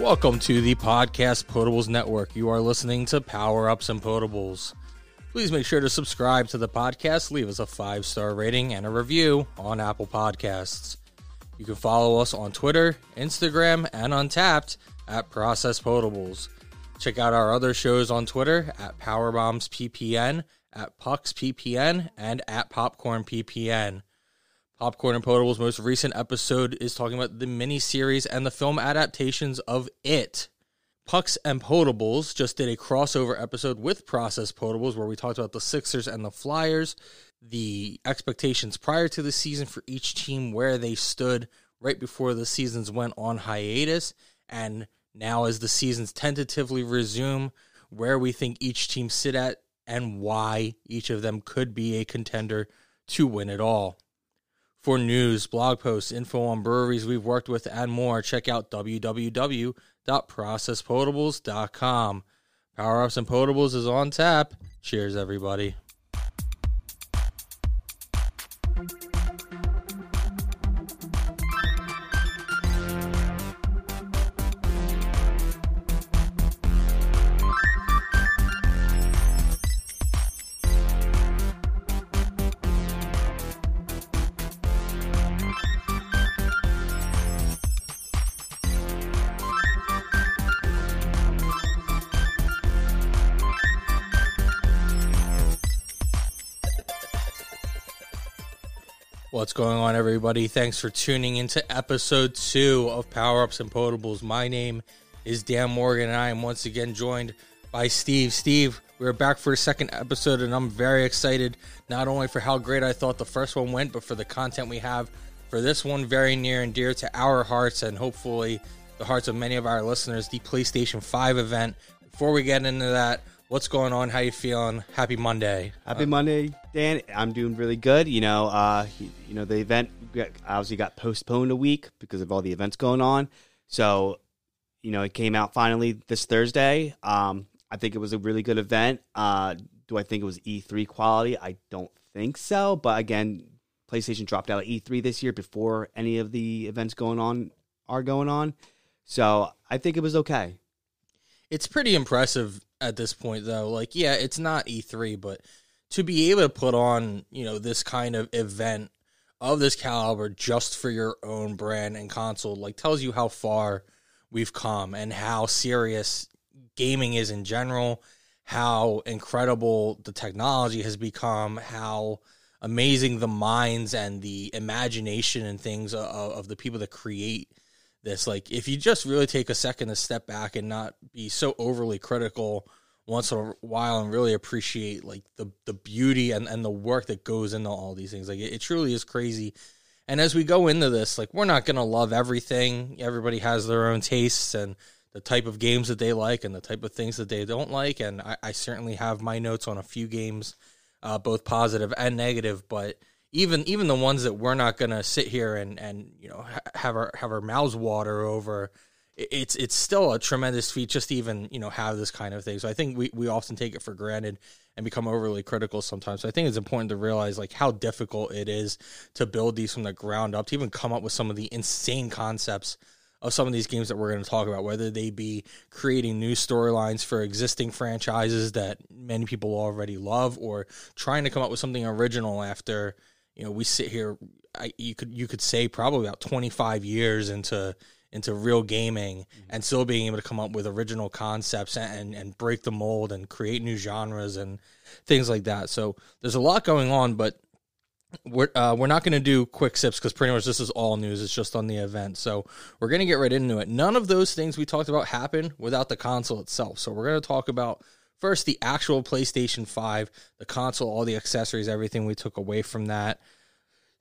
Welcome to the Podcast Potables Network. You are listening to Power Ups and Potables. Please make sure to subscribe to the podcast, leave us a 5-star rating and a review on Apple Podcasts. You can follow us on Twitter, Instagram, and Untappd at Process Potables. Check out our other shows on Twitter at PowerBombsPPN, at PucksPPN, and at PopcornPPN. Popcorn and Potable's most recent episode is talking about the miniseries and the film adaptations of It. Pucks and Potables just did a crossover episode with Process Potables where we talked about the Sixers and the Flyers, the expectations prior to the season for each team, where they stood right before the seasons went on hiatus, and now as the seasons tentatively resume, where we think each team sit at and why each of them could be a contender to win it all. For news, blog posts, info on breweries we've worked with, and more, check out www.processpotables.com. Power Ups and Potables is on tap. Cheers, everybody. What's going on, everybody? Thanks for tuning into episode 2 of Power Ups and Potables. My name is Dan Morgan, and I am once again joined by Steve. Steve, we're back for a second episode, and I'm very excited, not only for how great I thought the first one went, but for the content we have for this one, very near and dear to our hearts, and hopefully the hearts of many of our listeners, the PlayStation 5 event. Before we get into that, what's going on? How you feeling? Happy Monday. Happy Monday, Dan. I'm doing really good. You know the event obviously got postponed a week because of all the events going on. So, you know, it came out finally this Thursday. I think it was a really good event. Do I think it was E3 quality? I don't think so. But again, PlayStation dropped out of E3 this year before any of the events going on are going on. So I think it was okay. It's pretty impressive at this point, though. Like, yeah, it's not E3, but to be able to put on, you know, this kind of event of this caliber just for your own brand and console, like, tells you how far we've come and how serious gaming is in general, how incredible the technology has become, how amazing the minds and the imagination and things of the people that create this. Like, if you just really take a second to step back and not be so overly critical once in a while and really appreciate, like, the beauty and the work that goes into all these things, like, it truly is crazy. And as we go into this, like, we're not going to love everything. Everybody has their own tastes and the type of games that they like and the type of things that they don't like. And I certainly have my notes on a few games, both positive and negative, but Even the ones that we're not gonna sit here and you know have our mouths water over, it's still a tremendous feat just to even, you know, have this kind of thing. So I think we often take it for granted and become overly critical sometimes. So I think it's important to realize, like, how difficult it is to build these from the ground up, to even come up with some of the insane concepts of some of these games that we're going to talk about, whether they be creating new storylines for existing franchises that many people already love, or trying to come up with something original after, you know, we sit here, you could say probably about 25 years into real gaming, mm-hmm. and still being able to come up with original concepts and break the mold and create new genres and things like that. So there's a lot going on, but we're not going to do quick sips because pretty much this is all news. It's just on the event. So we're going to get right into it. None of those things we talked about happen without the console itself. So we're going to talk about, first, the actual PlayStation 5, the console, all the accessories, everything we took away from that.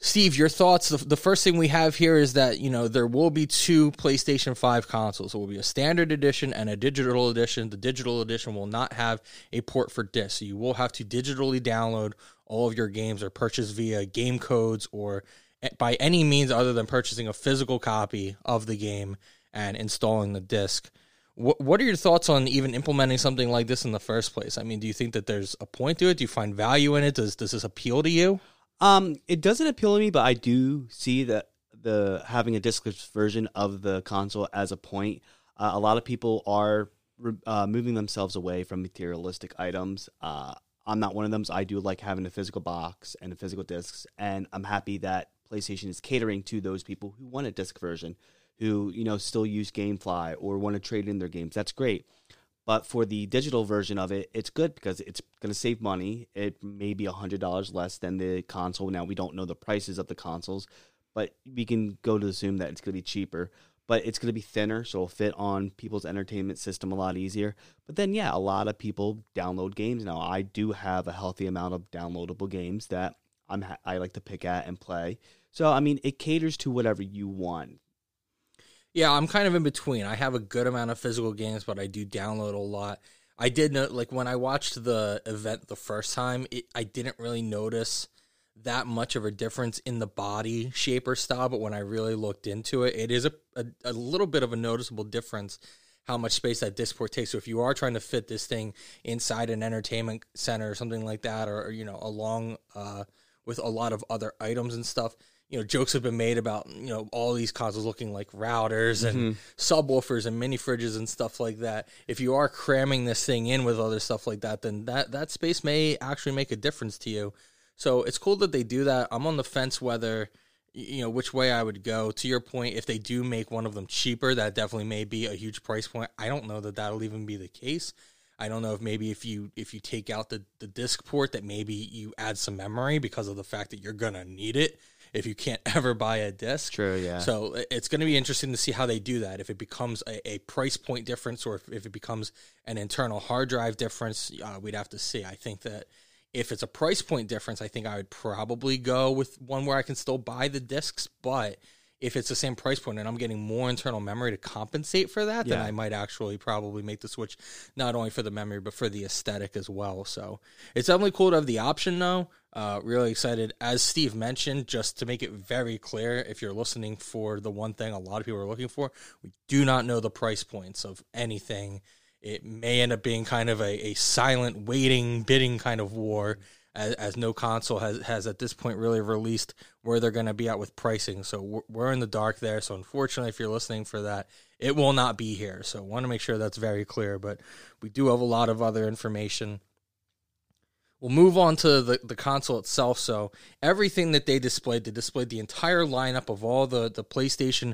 Steve, your thoughts? The first thing we have here is that, you know, there will be 2 PlayStation 5 consoles. There will be a standard edition and a digital edition. The digital edition will not have a port for disc, so you will have to digitally download all of your games or purchase via game codes or by any means other than purchasing a physical copy of the game and installing the disc. What are your thoughts on even implementing something like this in the first place? I mean, do you think that there's a point to it? Do you find value in it? Does this appeal to you? It doesn't appeal to me, but I do see that having a disc version of the console as a point. A lot of people are moving themselves away from materialistic items. I'm not one of them, so I do like having a physical box and the physical discs, and I'm happy that PlayStation is catering to those people who want a disc version, who, you know, still use GameFly or want to trade in their games. That's great. But for the digital version of it, it's good because it's going to save money. It may be $100 less than the console. Now, we don't know the prices of the consoles, but we can go to assume that it's going to be cheaper. But it's going to be thinner, so it'll fit on people's entertainment system a lot easier. But then, yeah, a lot of people download games. Now, I do have a healthy amount of downloadable games that I like to pick at and play. So, I mean, it caters to whatever you want. Yeah, I'm kind of in between. I have a good amount of physical games, but I do download a lot. I did note, like, when I watched the event the first time, I didn't really notice that much of a difference in the body shape or style, but when I really looked into it, it is a little bit of a noticeable difference how much space that disc port takes. So if you are trying to fit this thing inside an entertainment center or something like that, or, you know, along with a lot of other items and stuff, you know, jokes have been made about, you know, all these consoles looking like routers and subwoofers and mini fridges and stuff like that. If you are cramming this thing in with other stuff like that, then that space may actually make a difference to you. So it's cool that they do that. I'm on the fence whether, you know, which way I would go. To your point, if they do make one of them cheaper, that definitely may be a huge price point. I don't know that that'll even be the case. I don't know if maybe if you take out the disc port, that maybe you add some memory because of the fact that you're going to need it if you can't ever buy a disc. True, yeah. So it's going to be interesting to see how they do that, if it becomes a price point difference or if it becomes an internal hard drive difference. We'd have to see. I think that if it's a price point difference, I think I would probably go with one where I can still buy the discs, but if it's the same price point and I'm getting more internal memory to compensate for that, then I might actually probably make the switch, not only for the memory, but for the aesthetic as well. So it's definitely cool to have the option, though. Really excited. As Steve mentioned, just to make it very clear, if you're listening for the one thing a lot of people are looking for, we do not know the price points of anything. It may end up being kind of a silent waiting, bidding kind of war, as no console has at this point really released where they're going to be at with pricing. So we're in the dark there. So unfortunately, if you're listening for that, it will not be here. So want to make sure that's very clear. But we do have a lot of other information. We'll move on to the console itself. So everything that they displayed the entire lineup of all the PlayStation,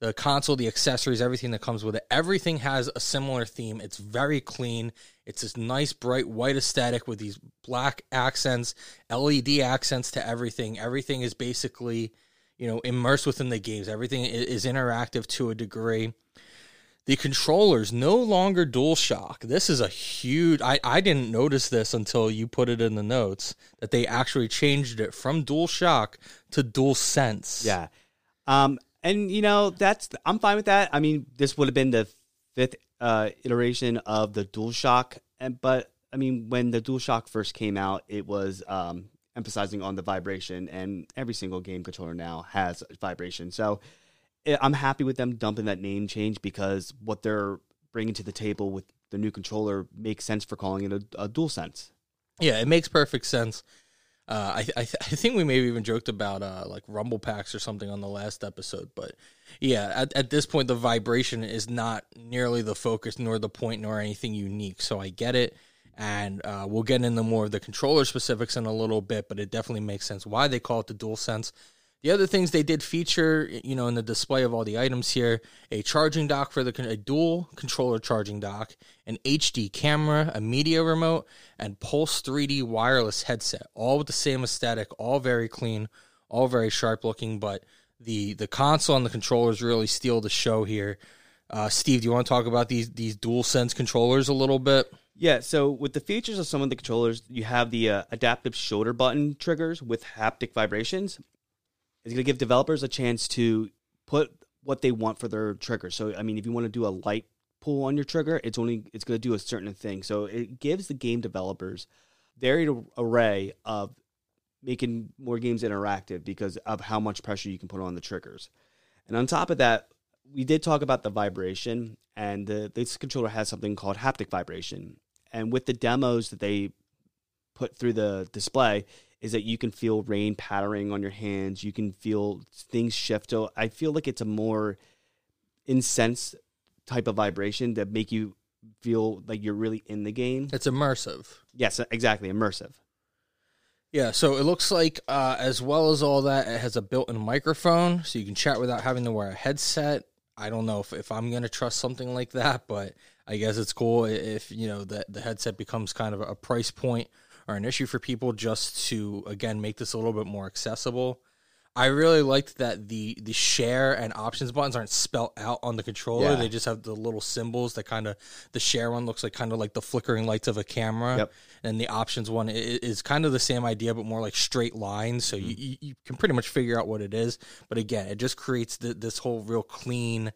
the console, the accessories, everything that comes with it. Everything has a similar theme. It's very clean. It's this nice, bright, white aesthetic with these black accents, LED accents to everything. Everything is basically, you know, immersed within the games. Everything is interactive to a degree. The controllers, no longer DualShock. This is a huge... I didn't notice this until you put it in the notes, that they actually changed it from DualShock to DualSense. Yeah. And, you know, I'm fine with that. I mean, this would have been the fifth iteration of the DualShock. But, I mean, when the DualShock first came out, it was emphasizing on the vibration. And every single game controller now has vibration. So I'm happy with them dumping that name change, because what they're bringing to the table with the new controller makes sense for calling it a DualSense. Yeah, it makes perfect sense. I think we maybe even joked about like rumble packs or something on the last episode, but yeah, at this point the vibration is not nearly the focus, nor the point, nor anything unique. So I get it, and we'll get into more of the controller specifics in a little bit, but it definitely makes sense why they call it the DualSense. The other things they did feature, you know, in the display of all the items here, a charging dock for a dual controller charging dock, an HD camera, a media remote, and Pulse 3D wireless headset, all with the same aesthetic, all very clean, all very sharp looking, but the console and the controllers really steal the show here. Steve, do you want to talk about these DualSense controllers a little bit? Yeah, so with the features of some of the controllers, you have the adaptive shoulder button triggers with haptic vibrations. It's going to give developers a chance to put what they want for their trigger. So, I mean, if you want to do a light pull on your trigger, it's going to do a certain thing. So it gives the game developers a varied array of making more games interactive because of how much pressure you can put on the triggers. And on top of that, we did talk about the vibration, and this controller has something called haptic vibration. And with the demos that they put through the display, is that you can feel rain pattering on your hands. You can feel things shift. So I feel like it's a more incensed type of vibration that make you feel like you're really in the game. It's immersive. Yes, exactly, immersive. Yeah, so it looks like, as well as all that, it has a built-in microphone, so you can chat without having to wear a headset. I don't know if I'm going to trust something like that, but I guess it's cool if, you know, the headset becomes kind of a price point or an issue for people, just to, again, make this a little bit more accessible. I really liked that the share and options buttons aren't spelled out on the controller. Yeah. They just have the little symbols that kind of, the share one looks like kind of like the flickering lights of a camera. Yep. And the options one is kind of the same idea, but more like straight lines. So you can pretty much figure out what it is. But again, it just creates this whole real clean,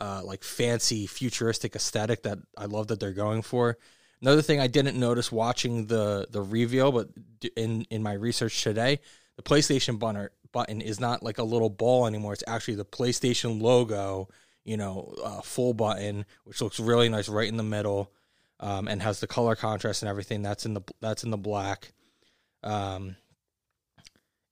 like fancy futuristic aesthetic that I love that they're going for. Another thing I didn't notice watching the reveal, but in my research today, the PlayStation button is not like a little ball anymore. It's actually the PlayStation logo, you know, full button, which looks really nice right in the middle, and has the color contrast and everything. That's in the black. It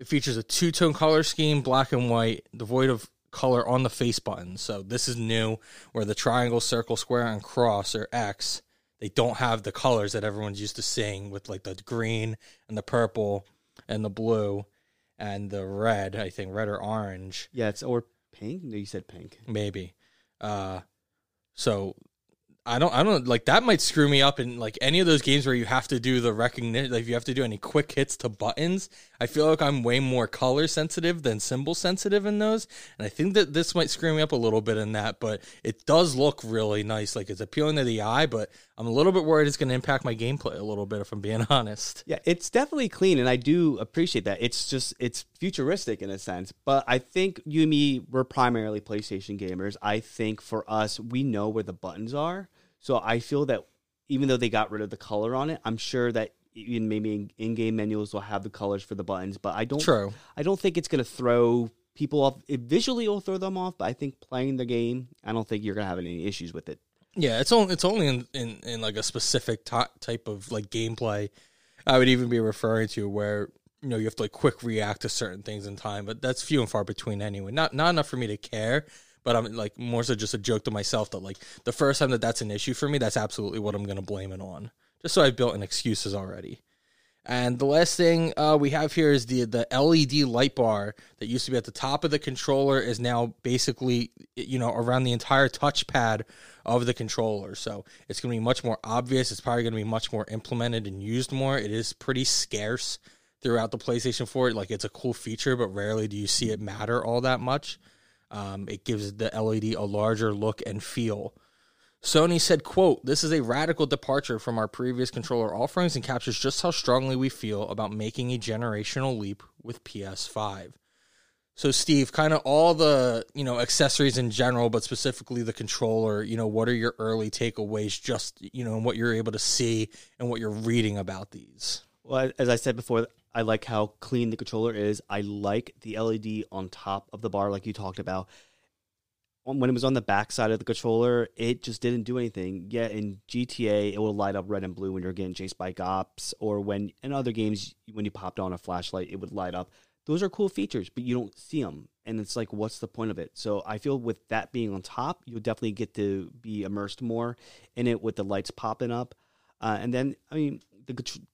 features a two-tone color scheme, black and white, devoid of color on the face button. So this is new, where the triangle, circle, square, and cross, or X, they don't have the colors that everyone's used to seeing with like the green and the purple and the blue. And the red, I think, red or orange. Yeah, it's or pink. No, you said pink. Maybe. So I don't like, that might screw me up in like any of those games where you have to do the recognition, like if you have to do any quick hits to buttons. I feel like I'm way more color sensitive than symbol sensitive in those. And I think that this might screw me up a little bit in that, but it does look really nice. Like, it's appealing to the eye, but I'm a little bit worried it's going to impact my gameplay a little bit, if I'm being honest. Yeah, it's definitely clean, and I do appreciate that. It's just, it's futuristic in a sense, but I think you and me, we're primarily PlayStation gamers. I think for us, we know where the buttons are, so I feel that even though they got rid of the color on it, I'm sure that maybe in-game menus will have the colors for the buttons, but I don't. True. I don't think it's going to throw people off. It visually will throw them off, but I think playing the game, I don't think you're going to have any issues with it. Yeah, it's only in like a specific type of like gameplay I would even be referring to, where, you know, you have to like quick react to certain things in time, but that's few and far between anyway. Not enough for me to care, but I'm like more so just a joke to myself that like the first time that's an issue for me, that's absolutely what I'm going to blame it on, just so I've built in excuses already. And the last thing we have here is the LED light bar that used to be at the top of the controller is now basically, you know, around the entire touchpad of the controller. So it's going to be much more obvious. It's probably going to be much more implemented and used more. It is pretty scarce throughout the PlayStation 4. Like, it's a cool feature, but rarely do you see it matter all that much. It gives the LED a larger look and feel. Sony said, quote, "This is a radical departure from our previous controller offerings and captures just how strongly we feel about making a generational leap with PS5. So, Steve, kind of all the, you know, accessories in general, but specifically the controller, you know, what are your early takeaways, just, you know, and what you're able to see and what you're reading about these? Well, as I said before, I like how clean the controller is. I like the LED on top of the bar, like you talked about. When it was on the backside of the controller, it just didn't do anything. Yeah, in GTA, it will light up red and blue when you're getting chased by cops, or when in other games, when you popped on a flashlight, it would light up. Those are cool features, but you don't see them, and it's like, what's the point of it? So I feel with that being on top, you'll definitely get to be immersed more in it with the lights popping up. And then, I mean,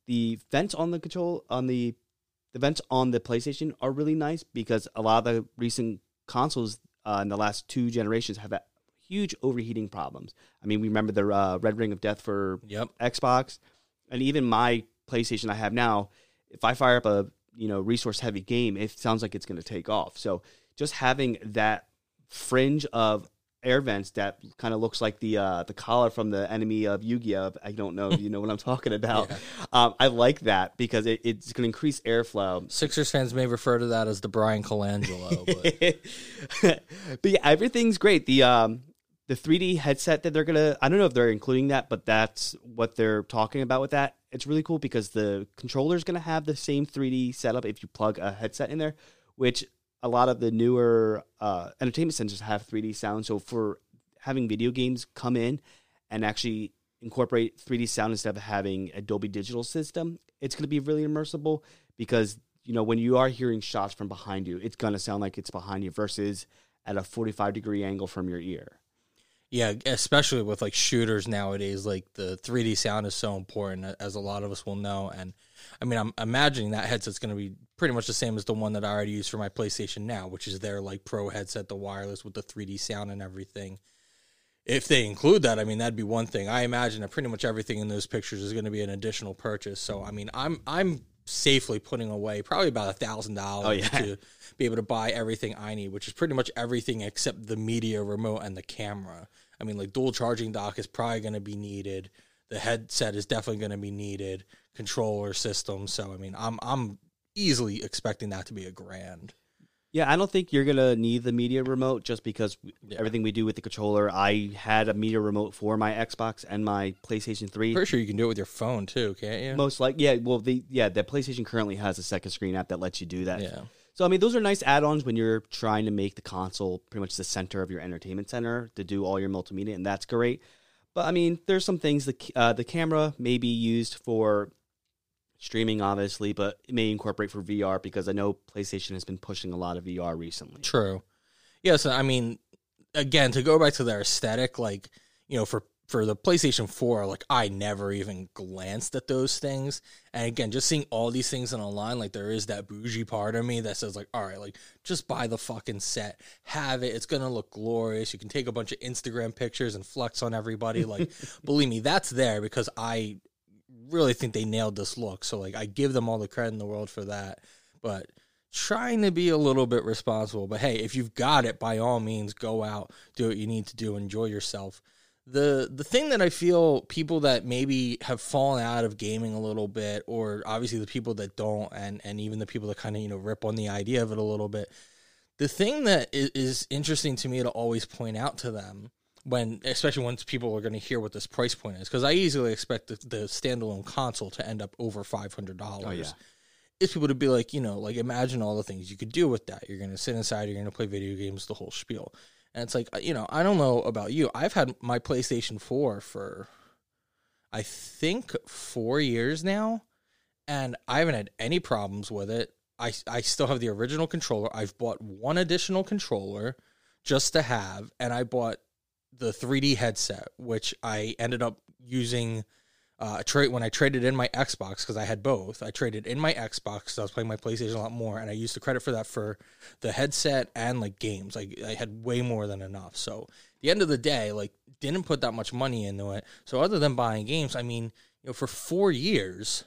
the vents on the control on the vents on the PlayStation are really nice, because a lot of the recent consoles, in the last two generations, have huge overheating problems. I mean, we remember the Red Ring of Death for Xbox, and even my PlayStation I have now, if I fire up a, you know, resource-heavy game, it sounds like it's going to take off. So just having that fringe of air vents that kind of looks like the collar from the enemy of Yu-Gi-Oh! I don't know if you know what I'm talking about. Yeah. I like that because it's going to increase airflow. Sixers fans may refer to that as the Brian Colangelo. But, but yeah, everything's great. The 3D headset that they're going to... I don't know if they're including that, but that's what they're talking about with that. It's really cool because the controller's going to have the same 3D setup if you plug a headset in there, which... a lot of the newer entertainment centers have 3D sound, so for having video games come in and actually incorporate 3D sound instead of having Dolby Digital system, it's going to be really immersive, because, you know, when you are hearing shots from behind you, it's going to sound like it's behind you versus at a 45-degree angle from your ear. Yeah, especially with like shooters nowadays, like the 3D sound is so important, as a lot of us will know. And I mean, I'm imagining that headset's going to be pretty much the same as the one that I already use for my PlayStation Now, which is their like pro headset, the wireless with the 3D sound and everything. If they include that, I mean, that'd be one thing. I imagine that pretty much everything in those pictures is going to be an additional purchase. So, I mean, I'm safely putting away probably about $1,000 to be able to buy everything I need, which is pretty much everything except the media remote and the camera. I mean, like, dual charging dock is probably going to be needed. The headset is definitely going to be needed. Controller system. So, I mean, I'm easily expecting that to be $1,000. Yeah, I don't think you're going to need the media remote just because everything we do with the controller. I had a media remote for my Xbox and my PlayStation 3. Pretty sure you can do it with your phone too, can't you? Most likely. Yeah, well, the PlayStation currently has a second screen app that lets you do that. Yeah. So, I mean, those are nice add-ons when you're trying to make the console pretty much the center of your entertainment center to do all your multimedia, and that's great. But, I mean, there's some things. The camera may be used for streaming, obviously, but it may incorporate for VR because I know PlayStation has been pushing a lot of VR recently. True. Yeah, so, I mean, again, to go back to their aesthetic, like, you know, for the PlayStation 4, like, I never even glanced at those things. And, again, just seeing all these things online, like, there is that bougie part of me that says, like, all right, like, just buy the fucking set. Have it. It's going to look glorious. You can take a bunch of Instagram pictures and flex on everybody. Like, believe me, that's there because I really think they nailed this look, so like I give them all the credit in the world for that, but trying to be a little bit responsible. But hey, if you've got it, by all means, go out, do what you need to do, enjoy yourself. The thing that I feel people that maybe have fallen out of gaming a little bit, or obviously the people that don't, and even the people that kind of, you know, rip on the idea of it a little bit, the thing that is interesting to me to always point out to them, when, especially once people are going to hear what this price point is, because I easily expect the standalone console to end up over $500. Oh, yeah. It's people to be like, you know, like, imagine all the things you could do with that. You're going to sit inside, you're going to play video games, the whole spiel. And it's like, you know, I don't know about you. I've had my PlayStation 4 for, I think, 4 years now, and I haven't had any problems with it. I still have the original controller. I've bought one additional controller just to have, and I bought the 3D headset, which I ended up using when I traded in my Xbox, because I had both. I traded in my Xbox because I was playing my PlayStation a lot more, and I used the credit for that for the headset and, like, games. I had way more than enough. So at the end of the day, like, didn't put that much money into it. So other than buying games, I mean, you know, for 4 years,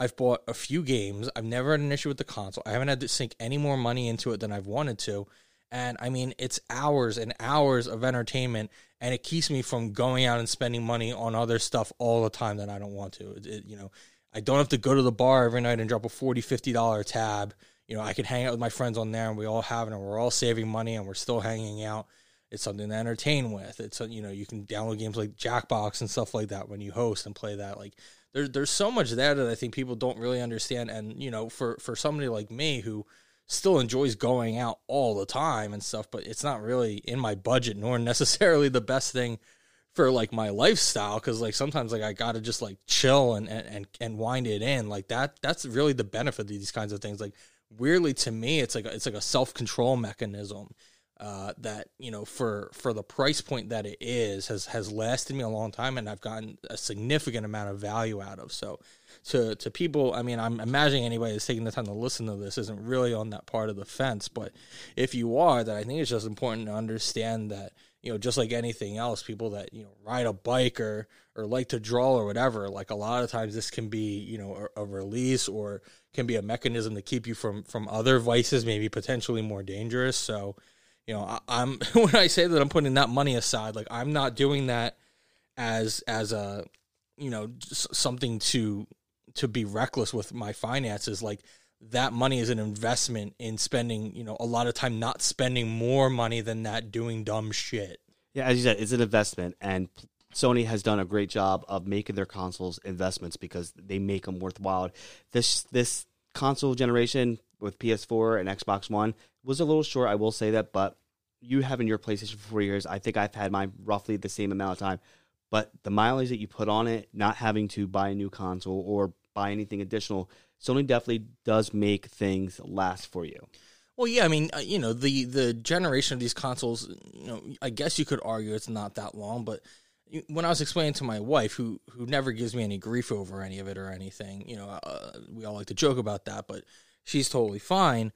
I've bought a few games. I've never had an issue with the console. I haven't had to sink any more money into it than I've wanted to. And, I mean, it's hours and hours of entertainment, and it keeps me from going out and spending money on other stuff all the time that I don't want to. You know, I don't have to go to the bar every night and drop a $40, $50 tab. You know, I can hang out with my friends on there, and we all have it, and we're all saving money, and we're still hanging out. It's something to entertain with. It's, you know, you can download games like Jackbox and stuff like that when you host and play that. Like, there's so much there that I think people don't really understand. And, you know, for somebody like me who still enjoys going out all the time and stuff, but it's not really in my budget nor necessarily the best thing for, like, my lifestyle, because, like, sometimes, like, I gotta just, like, chill and wind it in. Like, that's really the benefit of these kinds of things. Like, weirdly to me, it's like a self-control mechanism that, you know, for the price point that it is, has lasted me a long time, and I've gotten a significant amount of value out of. So To people, I mean, I'm imagining anybody that's taking the time to listen to this isn't really on that part of the fence, but if you are, then I think it's just important to understand that, you know, just like anything else, people that, you know, ride a bike or like to draw or whatever, like, a lot of times this can be, you know, a release, or can be a mechanism to keep you from other vices, maybe potentially more dangerous. So, you know, I'm when I say that I'm putting that money aside, like, I'm not doing that as a, you know, just something to be reckless with my finances. Like, that money is an investment in spending, you know, a lot of time not spending more money than that doing dumb shit. Yeah, as you said, it's an investment, and Sony has done a great job of making their consoles investments because they make them worthwhile. This console generation with PS4 and Xbox One was a little short, I will say that, but you having your PlayStation for 4 years, I think I've had mine roughly the same amount of time, but the mileage that you put on it, not having to buy a new console or buy anything additional, Sony definitely does make things last for you. Well, yeah, I mean, you know, the generation of these consoles, you know, I guess you could argue it's not that long, but when I was explaining to my wife, who never gives me any grief over any of it or anything, you know, we all like to joke about that, but she's totally fine.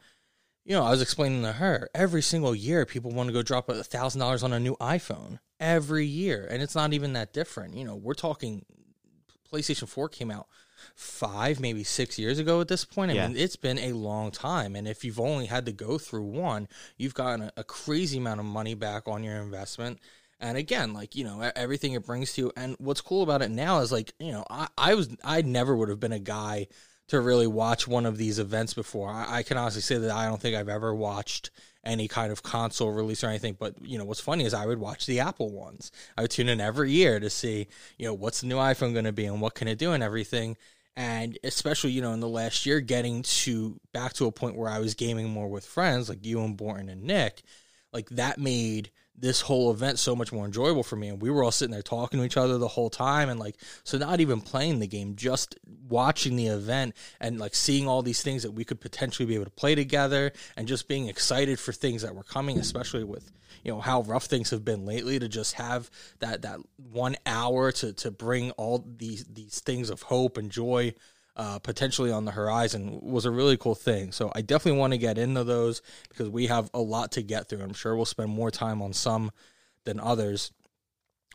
You know, I was explaining to her, every single year people want to go drop $1,000 on a new iPhone every year, and it's not even that different. You know, we're talking PlayStation 4 came out 5, maybe 6 years ago at this point. I mean, it's been a long time, and if you've only had to go through one, you've gotten a crazy amount of money back on your investment. And again, like, you know, everything it brings to you. And what's cool about it now is, like, you know, I never would have been a guy to really watch one of these events before. I can honestly say that I don't think I've ever watched any kind of console release or anything. But, you know, what's funny is I would watch the Apple ones. I would tune in every year to see, you know, what's the new iPhone going to be and what can it do and everything. And especially, you know, in the last year, getting to back to a point where I was gaming more with friends like you and Borton and Nick, like, that made this whole event so much more enjoyable for me. And we were all sitting there talking to each other the whole time. And, like, so not even playing the game, just watching the event and, like, seeing all these things that we could potentially be able to play together and just being excited for things that were coming, especially with, you know, how rough things have been lately, to just have that 1 hour to bring all these things of hope and joy potentially on the horizon was a really cool thing. So I definitely want to get into those because we have a lot to get through. I'm sure we'll spend more time on some than others.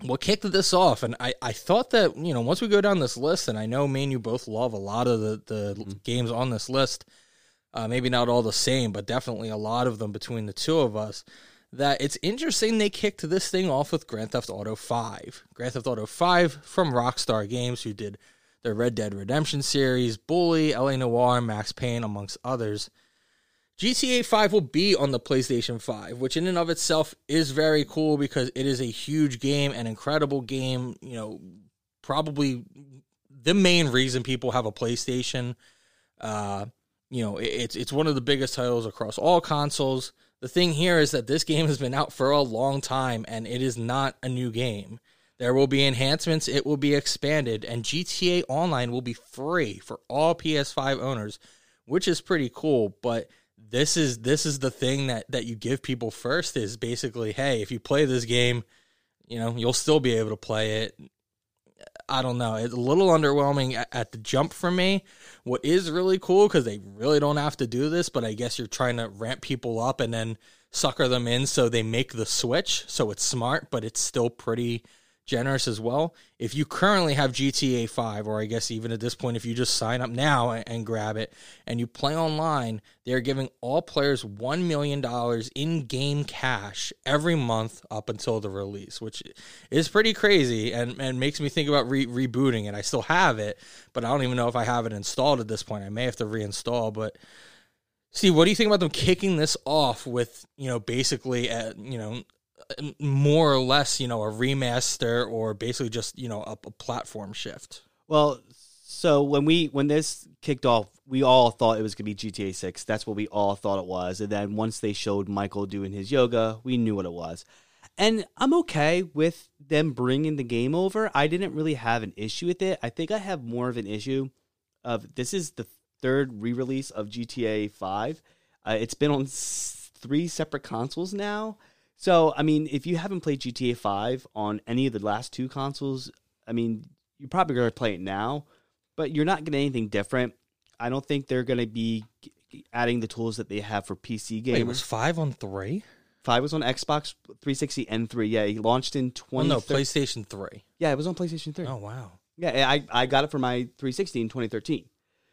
We'll kick this off, and I thought that, you know, once we go down this list, and I know me and you both love a lot of the games on this list, maybe not all the same, but definitely a lot of them between the two of us, that it's interesting they kicked this thing off with Grand Theft Auto V. Grand Theft Auto V from Rockstar Games, who did the Red Dead Redemption series, Bully, L.A. Noire, Max Payne, amongst others. GTA 5 will be on the PlayStation 5, which in and of itself is very cool because it is a huge game, an incredible game. You know, probably the main reason people have a PlayStation. You know, it's one of the biggest titles across all consoles. The thing here is that this game has been out for a long time, and it is not a new game. There will be enhancements, it will be expanded, and GTA Online will be free for all PS5 owners, which is pretty cool. But this is the thing that you give people first, is basically, hey, if you play this game, you know, you'll still be able to play it. I don't know. It's a little underwhelming at the jump for me. What is really cool, because they really don't have to do this, but I guess you're trying to ramp people up and then sucker them in so they make the switch. So it's smart, but it's still pretty generous as well. If you currently have GTA 5, or I guess even at this point, if you just sign up now and grab it and you play online, they're giving all players $1 million in game cash every month up until the release, which is pretty crazy and makes me think about rebooting it. I still have it, but I don't even know if I have it installed at this point. I may have to reinstall, but Steve, what do you think about them kicking this off with, you know, basically, you know, more or less, you know, a remaster, or basically just, you know, a platform shift? Well, so when this kicked off, we all thought it was going to be GTA 6. That's what we all thought it was. And then once they showed Michael doing his yoga, we knew what it was. And I'm okay with them bringing the game over. I didn't really have an issue with it. I think I have more of an issue of this is the third re-release of GTA 5. It's been on 3 separate consoles now. So, I mean, if you haven't played GTA 5 on any of the last 2 consoles, I mean, you're probably going to play it now, but you're not getting anything different. I don't think they're going to be adding the tools that they have for PC gamers. Wait, was 5 on 3? 5 was on Xbox 360 and 3. Yeah, it launched in PlayStation 3. Yeah, it was on PlayStation 3. Oh, wow. Yeah, I got it for my 360 in 2013.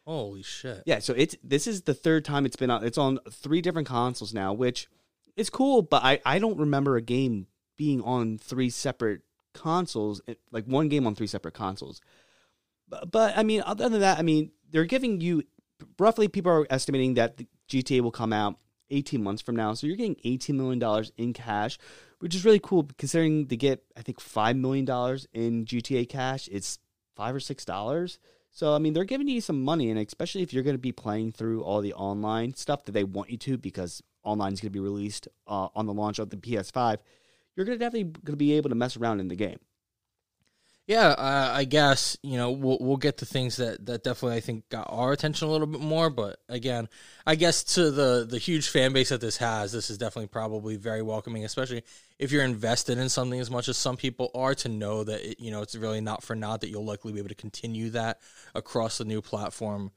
Holy shit. Yeah, so this is the third time it's been out. It's on 3 different consoles now, which, it's cool, but I don't remember a game being on 3 separate consoles, like one game on 3 separate consoles. But I mean, other than that, I mean, they're giving you, roughly people are estimating that the GTA will come out 18 months from now. So you're getting $18 million in cash, which is really cool considering they get, I think, $5 million in GTA cash. It's $5 or $6. So, I mean, they're giving you some money, and especially if you're going to be playing through all the online stuff that they want you to, because online is going to be released on the launch of the PS5, you're going to definitely be able to mess around in the game. Yeah, I guess, you know, we'll get to things that definitely I think got our attention a little bit more. But again, I guess to the huge fan base that this has, this is definitely probably very welcoming, especially if you're invested in something as much as some people are, to know that, it, you know, it's really not for naught, that you'll likely be able to continue that across the new platform.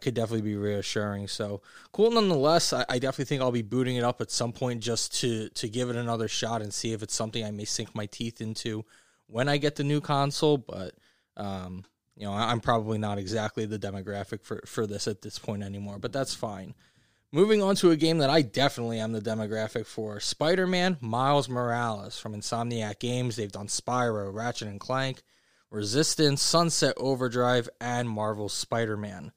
Could definitely be reassuring. So cool. Nonetheless, I definitely think I'll be booting it up at some point just to give it another shot and see if it's something I may sink my teeth into when I get the new console. But, you know, I'm probably not exactly the demographic for this at this point anymore, but that's fine. Moving on to a game that I definitely am the demographic for, Spider-Man Miles Morales from Insomniac Games. They've done Spyro, Ratchet & Clank, Resistance, Sunset Overdrive, and Marvel's Spider-Man.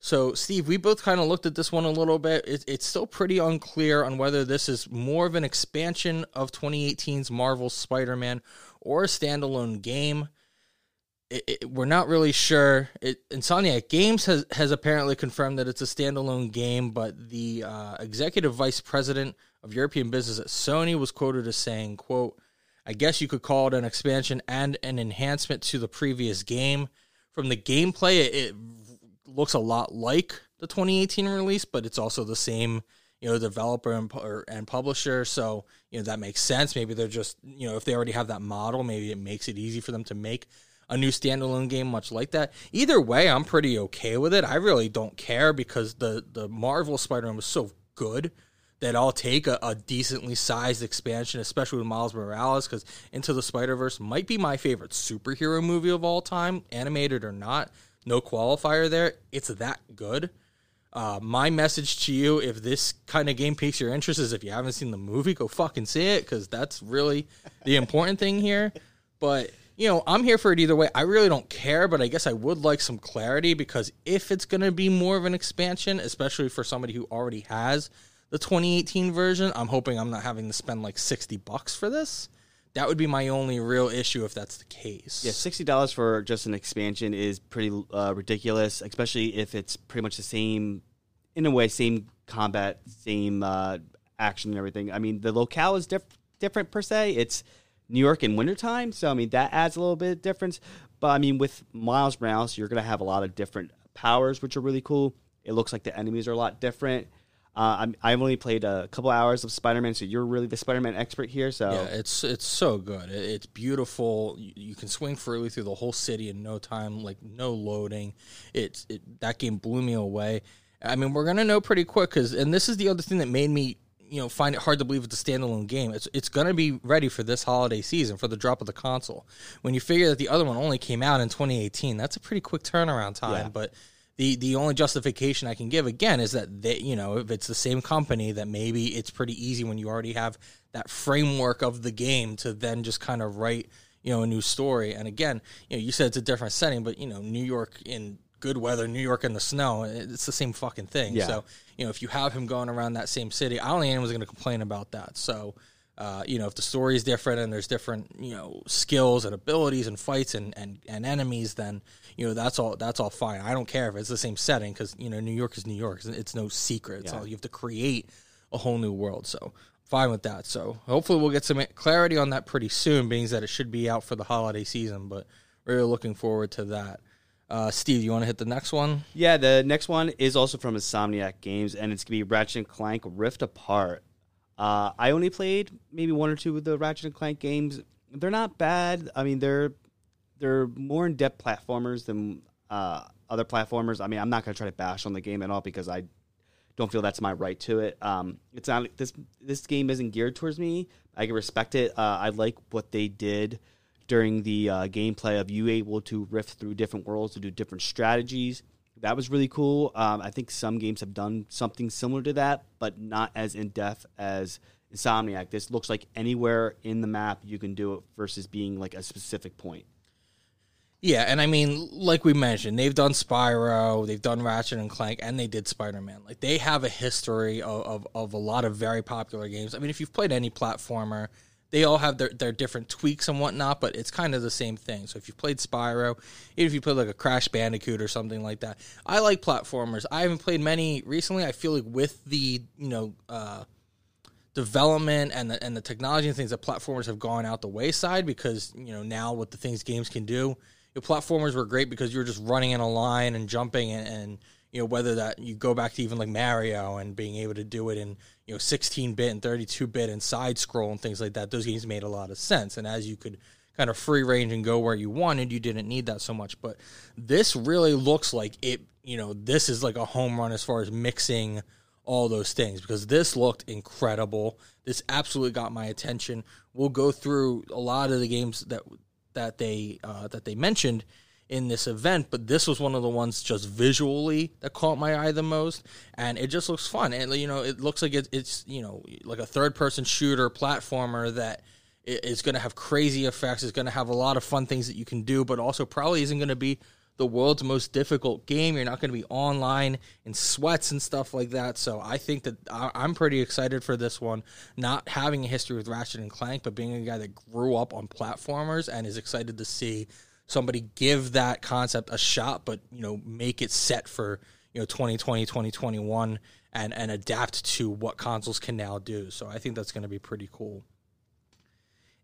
So, Steve, we both kind of looked at this one a little bit. It's still pretty unclear on whether this is more of an expansion of 2018's Marvel's Spider-Man or a standalone game. We're not really sure. Insomniac Games has apparently confirmed that it's a standalone game, but the executive vice president of European business at Sony was quoted as saying, quote, "I guess you could call it an expansion and an enhancement to the previous game. From the gameplay, it looks a lot like the 2018 release, but it's also the same, you know, developer and publisher. So, you know, that makes sense. Maybe they're just, you know, if they already have that model, maybe it makes it easy for them to make a new standalone game much like that." Either way, I'm pretty okay with it. I really don't care, because the Marvel Spider-Man was so good that I'll take a decently sized expansion, especially with Miles Morales, because Into the Spider-Verse might be my favorite superhero movie of all time, animated or not. No qualifier there. It's that good. My message to you, if this kind of game piques your interest, is if you haven't seen the movie, go fucking see it, because that's really the important thing here. But, you know, I'm here for it either way. I really don't care, but I guess I would like some clarity, because if it's going to be more of an expansion, especially for somebody who already has the 2018 version, I'm hoping I'm not having to spend like $60 for this. That would be my only real issue if that's the case. Yeah, $60 for just an expansion is pretty ridiculous, especially if it's pretty much the same, in a way, same combat, same action and everything. I mean, the locale is different per se. It's New York in wintertime, so, I mean, that adds a little bit of difference. But, I mean, with Miles Morales, you're going to have a lot of different powers, which are really cool. It looks like the enemies are a lot different. I've only played a couple hours of Spider-Man, so you're really the Spider-Man expert here. So yeah, it's so good. It's beautiful. You can swing freely through the whole city in no time, like no loading. That game blew me away. I mean, we're gonna know pretty quick, and this is the other thing that made me, you know, find it hard to believe it's a standalone game. It's gonna be ready for this holiday season for the drop of the console. When you figure that the other one only came out in 2018, that's a pretty quick turnaround time. Yeah. But The only justification I can give, again, is that, they, you know, if it's the same company, that maybe it's pretty easy when you already have that framework of the game to then just kind of write, you know, a new story. And again, you know, you said it's a different setting, but, you know, New York in good weather, New York in the snow, it's the same fucking thing. Yeah. So, you know, if you have him going around that same city, I don't think anyone's going to complain about that. So, you know, if the story is different and there's different, you know, skills and abilities and fights and enemies, then, you know, that's all fine. I don't care if it's the same setting, because, you know, New York is New York. It's no secret. It's all, you have to create a whole new world. So fine with that. So hopefully we'll get some clarity on that pretty soon, being that it should be out for the holiday season. But really looking forward to that. Steve, you want to hit the next one? Yeah, the next one is also from Insomniac Games, and it's going to be Ratchet & Clank Rift Apart. I only played maybe one or two of the Ratchet & Clank games. They're not bad. I mean, they're more in-depth platformers than other platformers. I mean, I'm not going to try to bash on the game at all, because I don't feel that's my right to it. It's not like this game isn't geared towards me. I can respect it. I like what they did during the gameplay of you able to rift through different worlds to do different strategies. That was really cool. I think some games have done something similar to that, but not as in-depth as Insomniac. This looks like anywhere in the map you can do it versus being like a specific point. Yeah, and I mean, like we mentioned, they've done Spyro, they've done Ratchet & Clank, and they did Spider-Man. Like, they have a history of a lot of very popular games. I mean, if you've played any platformer, they all have their different tweaks and whatnot, but it's kind of the same thing. So if you played Spyro, even if you played like a Crash Bandicoot or something like that, I like platformers. I haven't played many recently. I feel like with the, you know, development and the technology and things that platformers have gone out the wayside, because, you know, now with the things games can do, your platformers were great because you were just running in a line and jumping and you know, whether that you go back to even like Mario and being able to do it in, you know, 16-bit and 32-bit and side scroll and things like that, those games made a lot of sense. And as you could kind of free range and go where you wanted, you didn't need that so much. But this really looks like it, you know, this is like a home run as far as mixing all those things, because this looked incredible. This absolutely got my attention. We'll go through a lot of the games that they mentioned in this event, but this was one of the ones just visually that caught my eye the most, and it just looks fun. And, you know, it looks like it's, you know, like a third-person shooter platformer that is going to have crazy effects, is going to have a lot of fun things that you can do, but also probably isn't going to be the world's most difficult game. You're not going to be online in sweats and stuff like that. So I think that I'm pretty excited for this one. Not having a history with Ratchet and Clank, but being a guy that grew up on platformers and is excited to see somebody give that concept a shot, but, you know, make it set for, you know, 2020, 2021 and adapt to what consoles can now do. So I think that's going to be pretty cool.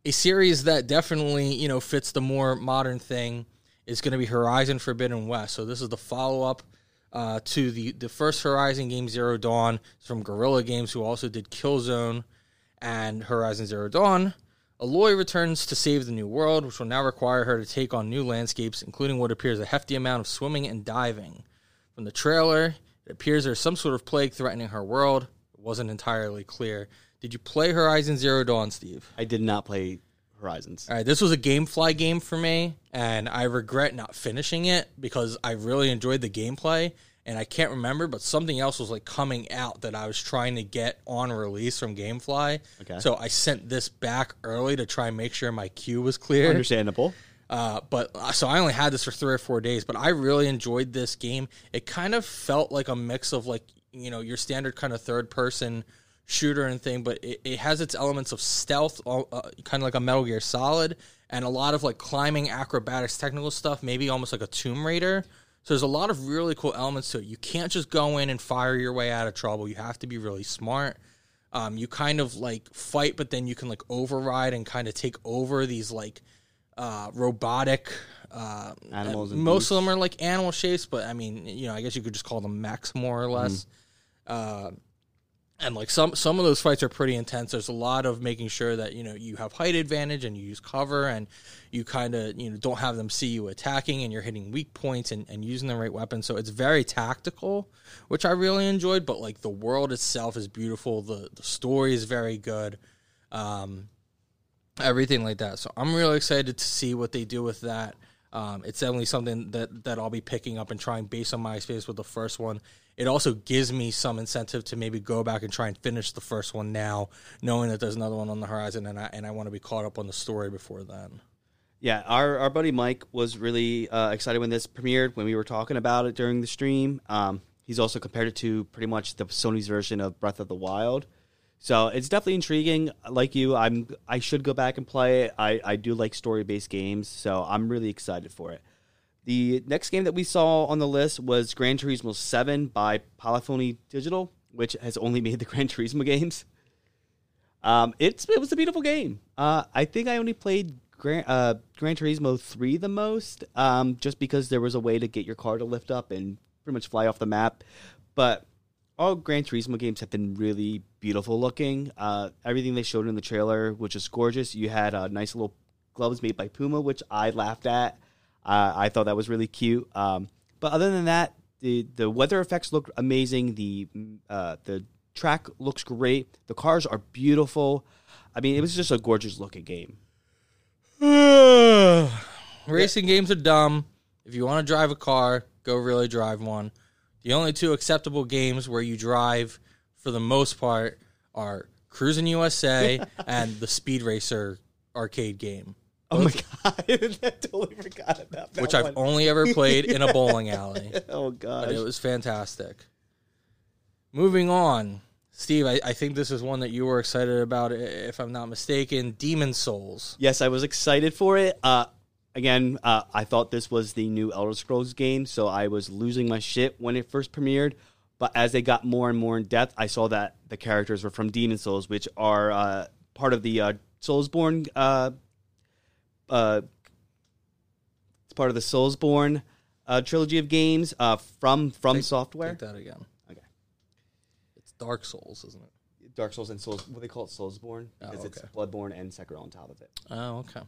A series that definitely, you know, fits the more modern thing is going to be Horizon Forbidden West. So this is the follow-up to the first Horizon game, Zero Dawn. It's from Guerrilla Games, who also did Killzone and Horizon Zero Dawn. Aloy returns to save the new world, which will now require her to take on new landscapes, including what appears a hefty amount of swimming and diving. From the trailer, it appears there's some sort of plague threatening her world. It wasn't entirely clear. Did you play Horizon Zero Dawn, Steve? I did not play Horizons. All right, this was a GameFly game for me, and I regret not finishing it because I really enjoyed the gameplay, and I can't remember, but something else was like coming out that I was trying to get on release from GameFly. Okay. So I sent this back early to try and make sure my queue was clear. Understandable. So I only had this for 3 or 4 days, but I really enjoyed this game. It kind of felt like a mix of, like, you know, your standard kind of third-person shooter and thing, but it has its elements of stealth, kind of like a Metal Gear Solid, and a lot of like climbing, acrobatics, technical stuff, maybe almost like a Tomb Raider. So there's a lot of really cool elements to it. You can't just go in and fire your way out of trouble. You have to be really smart. You kind of like fight, but then you can like override and kind of take over these like robotic animals. Most of them are like animal shapes, but I mean, you know, I guess you could just call them mechs more or less. And like some of those fights are pretty intense. There's a lot of making sure that, you know, you have height advantage and you use cover and you kind of, you know, don't have them see you attacking, and you're hitting weak points and using the right weapon. So it's very tactical, which I really enjoyed. But like the world itself is beautiful. The story is very good. Everything like that. So I'm really excited to see what they do with that. It's definitely something that I'll be picking up and trying based on my experience with the first one. It also gives me some incentive to maybe go back and try and finish the first one now, knowing that there's another one on the horizon, and I want to be caught up on the story before then. Yeah, our buddy Mike was really excited when this premiered, when we were talking about it during the stream. He's also compared it to pretty much the Sony's version of Breath of the Wild. So it's definitely intriguing. Like you, I should go back and play it. I do like story-based games, so I'm really excited for it. The next game that we saw on the list was Gran Turismo 7 by Polyphony Digital, which has only made the Gran Turismo games. It was a beautiful game. I think I only played Gran Turismo 3 the most, just because there was a way to get your car to lift up and pretty much fly off the map. But all Gran Turismo games have been really beautiful looking. Everything they showed in the trailer, which is gorgeous. You had nice little gloves made by Puma, which I laughed at. I thought that was really cute. But other than that, the weather effects looked amazing. The track looks great. The cars are beautiful. I mean, it was just a gorgeous looking game. Racing games are dumb. If you want to drive a car, go really drive one. The only two acceptable games where you drive, for the most part, are Cruisin' USA and the Speed Racer arcade game. Oh, my God. I totally forgot about that. Which I've only ever played in a bowling alley. Oh, gosh. But it was fantastic. Moving on. Steve, I think this is one that you were excited about, if I'm not mistaken. Demon Souls. Yes, I was excited for it. Again, I thought this was the new Elder Scrolls game, so I was losing my shit when it first premiered. But as they got more and more in depth, I saw that the characters were from Demon Souls, which are part of the Soulsborne. It's part of the Soulsborne trilogy of games from Software. Take that again. Okay. It's Dark Souls, isn't it? Dark Souls and Souls. What they call it, Soulsborne, because it's Bloodborne and Sekiro on top of it. Oh, okay.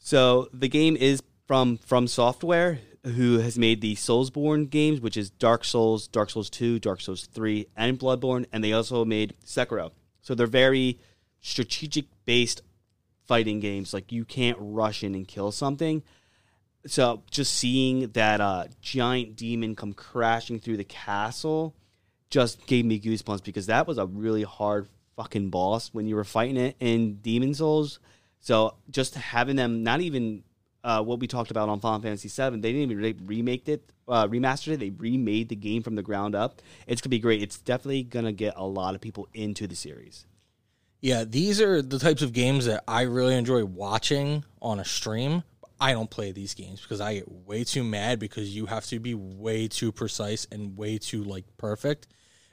So the game is from Software, who has made the Soulsborne games, which is Dark Souls, Dark Souls 2, Dark Souls 3, and Bloodborne, and they also made Sekiro. So they're very strategic-based fighting games. Like, you can't rush in and kill something. So just seeing that giant demon come crashing through the castle just gave me goosebumps, because that was a really hard fucking boss when you were fighting it in Demon Souls. So just having them not even... what we talked about on Final Fantasy VII, they didn't even remastered it. They remade the game from the ground up. It's going to be great. It's definitely going to get a lot of people into the series. Yeah, these are the types of games that I really enjoy watching on a stream. I don't play these games because I get way too mad, because you have to be way too precise and way too, like, perfect.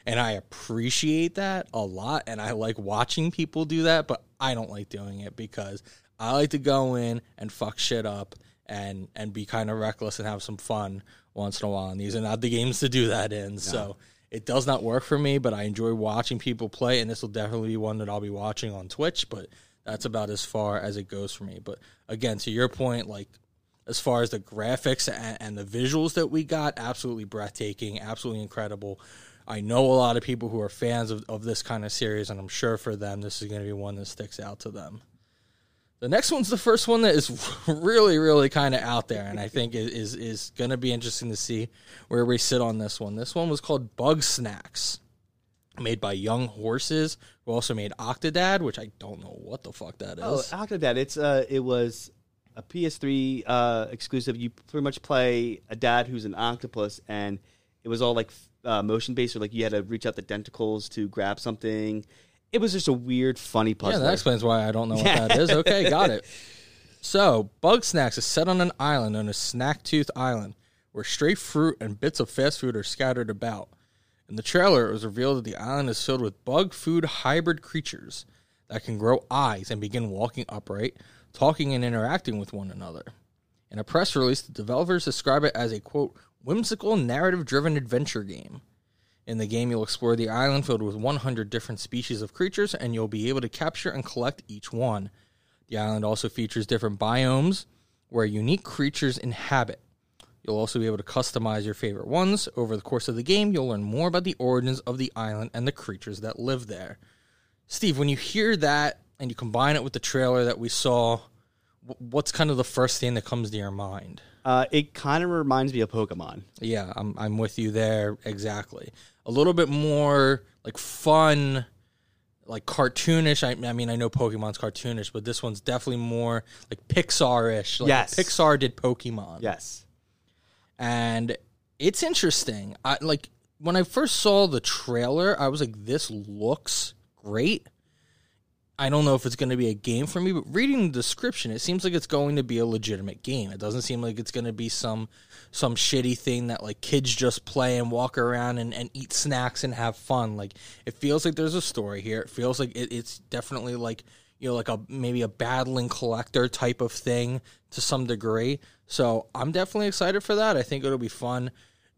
And I appreciate that a lot, and I like watching people do that, but I don't like doing it because... I like to go in and fuck shit up and be kind of reckless and have some fun once in a while. And these are not the games to do that in. No. So it does not work for me, but I enjoy watching people play, and this will definitely be one that I'll be watching on Twitch, but that's about as far as it goes for me. But again, to your point, like, as far as the graphics and the visuals that we got, absolutely breathtaking, absolutely incredible. I know a lot of people who are fans of this kind of series, and I'm sure for them this is going to be one that sticks out to them. The next one's the first one that is really, really kind of out there, and I think is going to be interesting to see where we sit on this one. This one was called Bugsnax, made by Young Horses, who also made Octodad, which I don't know what the fuck that is. Oh, Octodad, it was a PS3 exclusive. You pretty much play a dad who's an octopus, and it was all like motion-based, or like you had to reach out the tentacles to grab something. It was just a weird, funny puzzle. Yeah, that explains why I don't know what that is. Okay, got it. So, Bugsnax is set on an island known as Snacktooth Island, where stray fruit and bits of fast food are scattered about. In the trailer, it was revealed that the island is filled with bug food hybrid creatures that can grow eyes and begin walking upright, talking and interacting with one another. In a press release, the developers describe it as a, quote, whimsical, narrative-driven adventure game. In the game, you'll explore the island filled with 100 different species of creatures, and you'll be able to capture and collect each one. The island also features different biomes where unique creatures inhabit. You'll also be able to customize your favorite ones. Over the course of the game, you'll learn more about the origins of the island and the creatures that live there. Steve, when you hear that and you combine it with the trailer that we saw, what's kind of the first thing that comes to your mind? It kind of reminds me of Pokemon. Yeah, I'm with you there, exactly. A little bit more, like, fun, like, cartoonish. I mean, I know Pokemon's cartoonish, but this one's definitely more, like, Pixar-ish. Like, yes. Pixar did Pokemon. Yes. And it's interesting. Like, when I first saw the trailer, I was like, this looks great. I don't know if it's going to be a game for me, but reading the description, it seems like it's going to be a legitimate game. It doesn't seem like it's going to be some shitty thing that, like, kids just play and walk around and eat snacks and have fun. Like, it feels like there's a story here. It feels like it's definitely, like, you know, like maybe a battling collector type of thing to some degree. So I'm definitely excited for that. I think it'll be fun.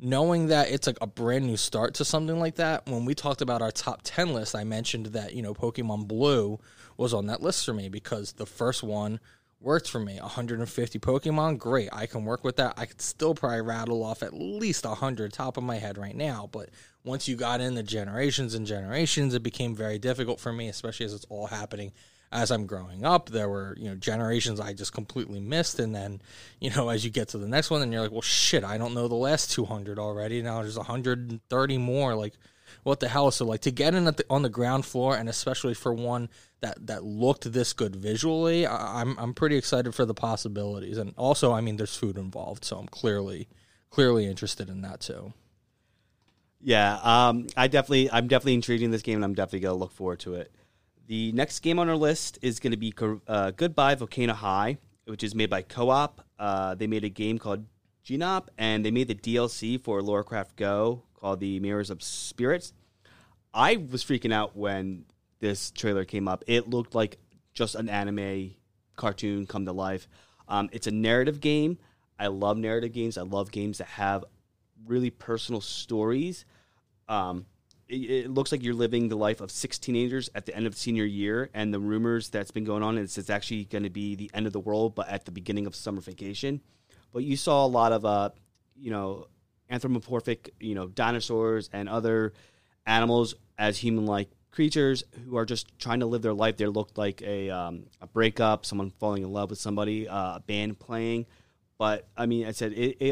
Knowing that it's like a brand new start to something like that, when we talked about our top 10 list, I mentioned that, you know, Pokemon Blue was on that list for me because the first one worked for me. 150 Pokemon, great. I can work with that. I could still probably rattle off at least 100 top of my head right now. But once you got into generations and generations, it became very difficult for me, especially as it's all happening as I'm growing up. There were, you know, generations I just completely missed, and then, you know, as you get to the next one, and you're like, well, shit, I don't know the last 200 already. Now there's 130 more. Like, what the hell? So, like, to get in on the ground floor, and especially for one that looked this good visually, I'm pretty excited for the possibilities. And also, I mean, there's food involved, so I'm clearly interested in that too. Yeah, I'm definitely intrigued in this game, and I'm definitely gonna look forward to it. The next game on our list is going to be Goodbye Volcano High, which is made by Co-op. They made a game called GNOP, and they made the DLC for Lorecraft Go called The Mirrors of Spirits. I was freaking out when this trailer came up. It looked like just an anime cartoon come to life. It's a narrative game. I love narrative games. I love games that have really personal stories. It looks like you're living the life of six teenagers at the end of senior year, and the rumors that's been going on is it's actually going to be the end of the world, but at the beginning of summer vacation. But you saw a lot of, anthropomorphic, dinosaurs and other animals as human-like creatures who are just trying to live their life. They looked like a breakup, someone falling in love with somebody, a band playing. But, it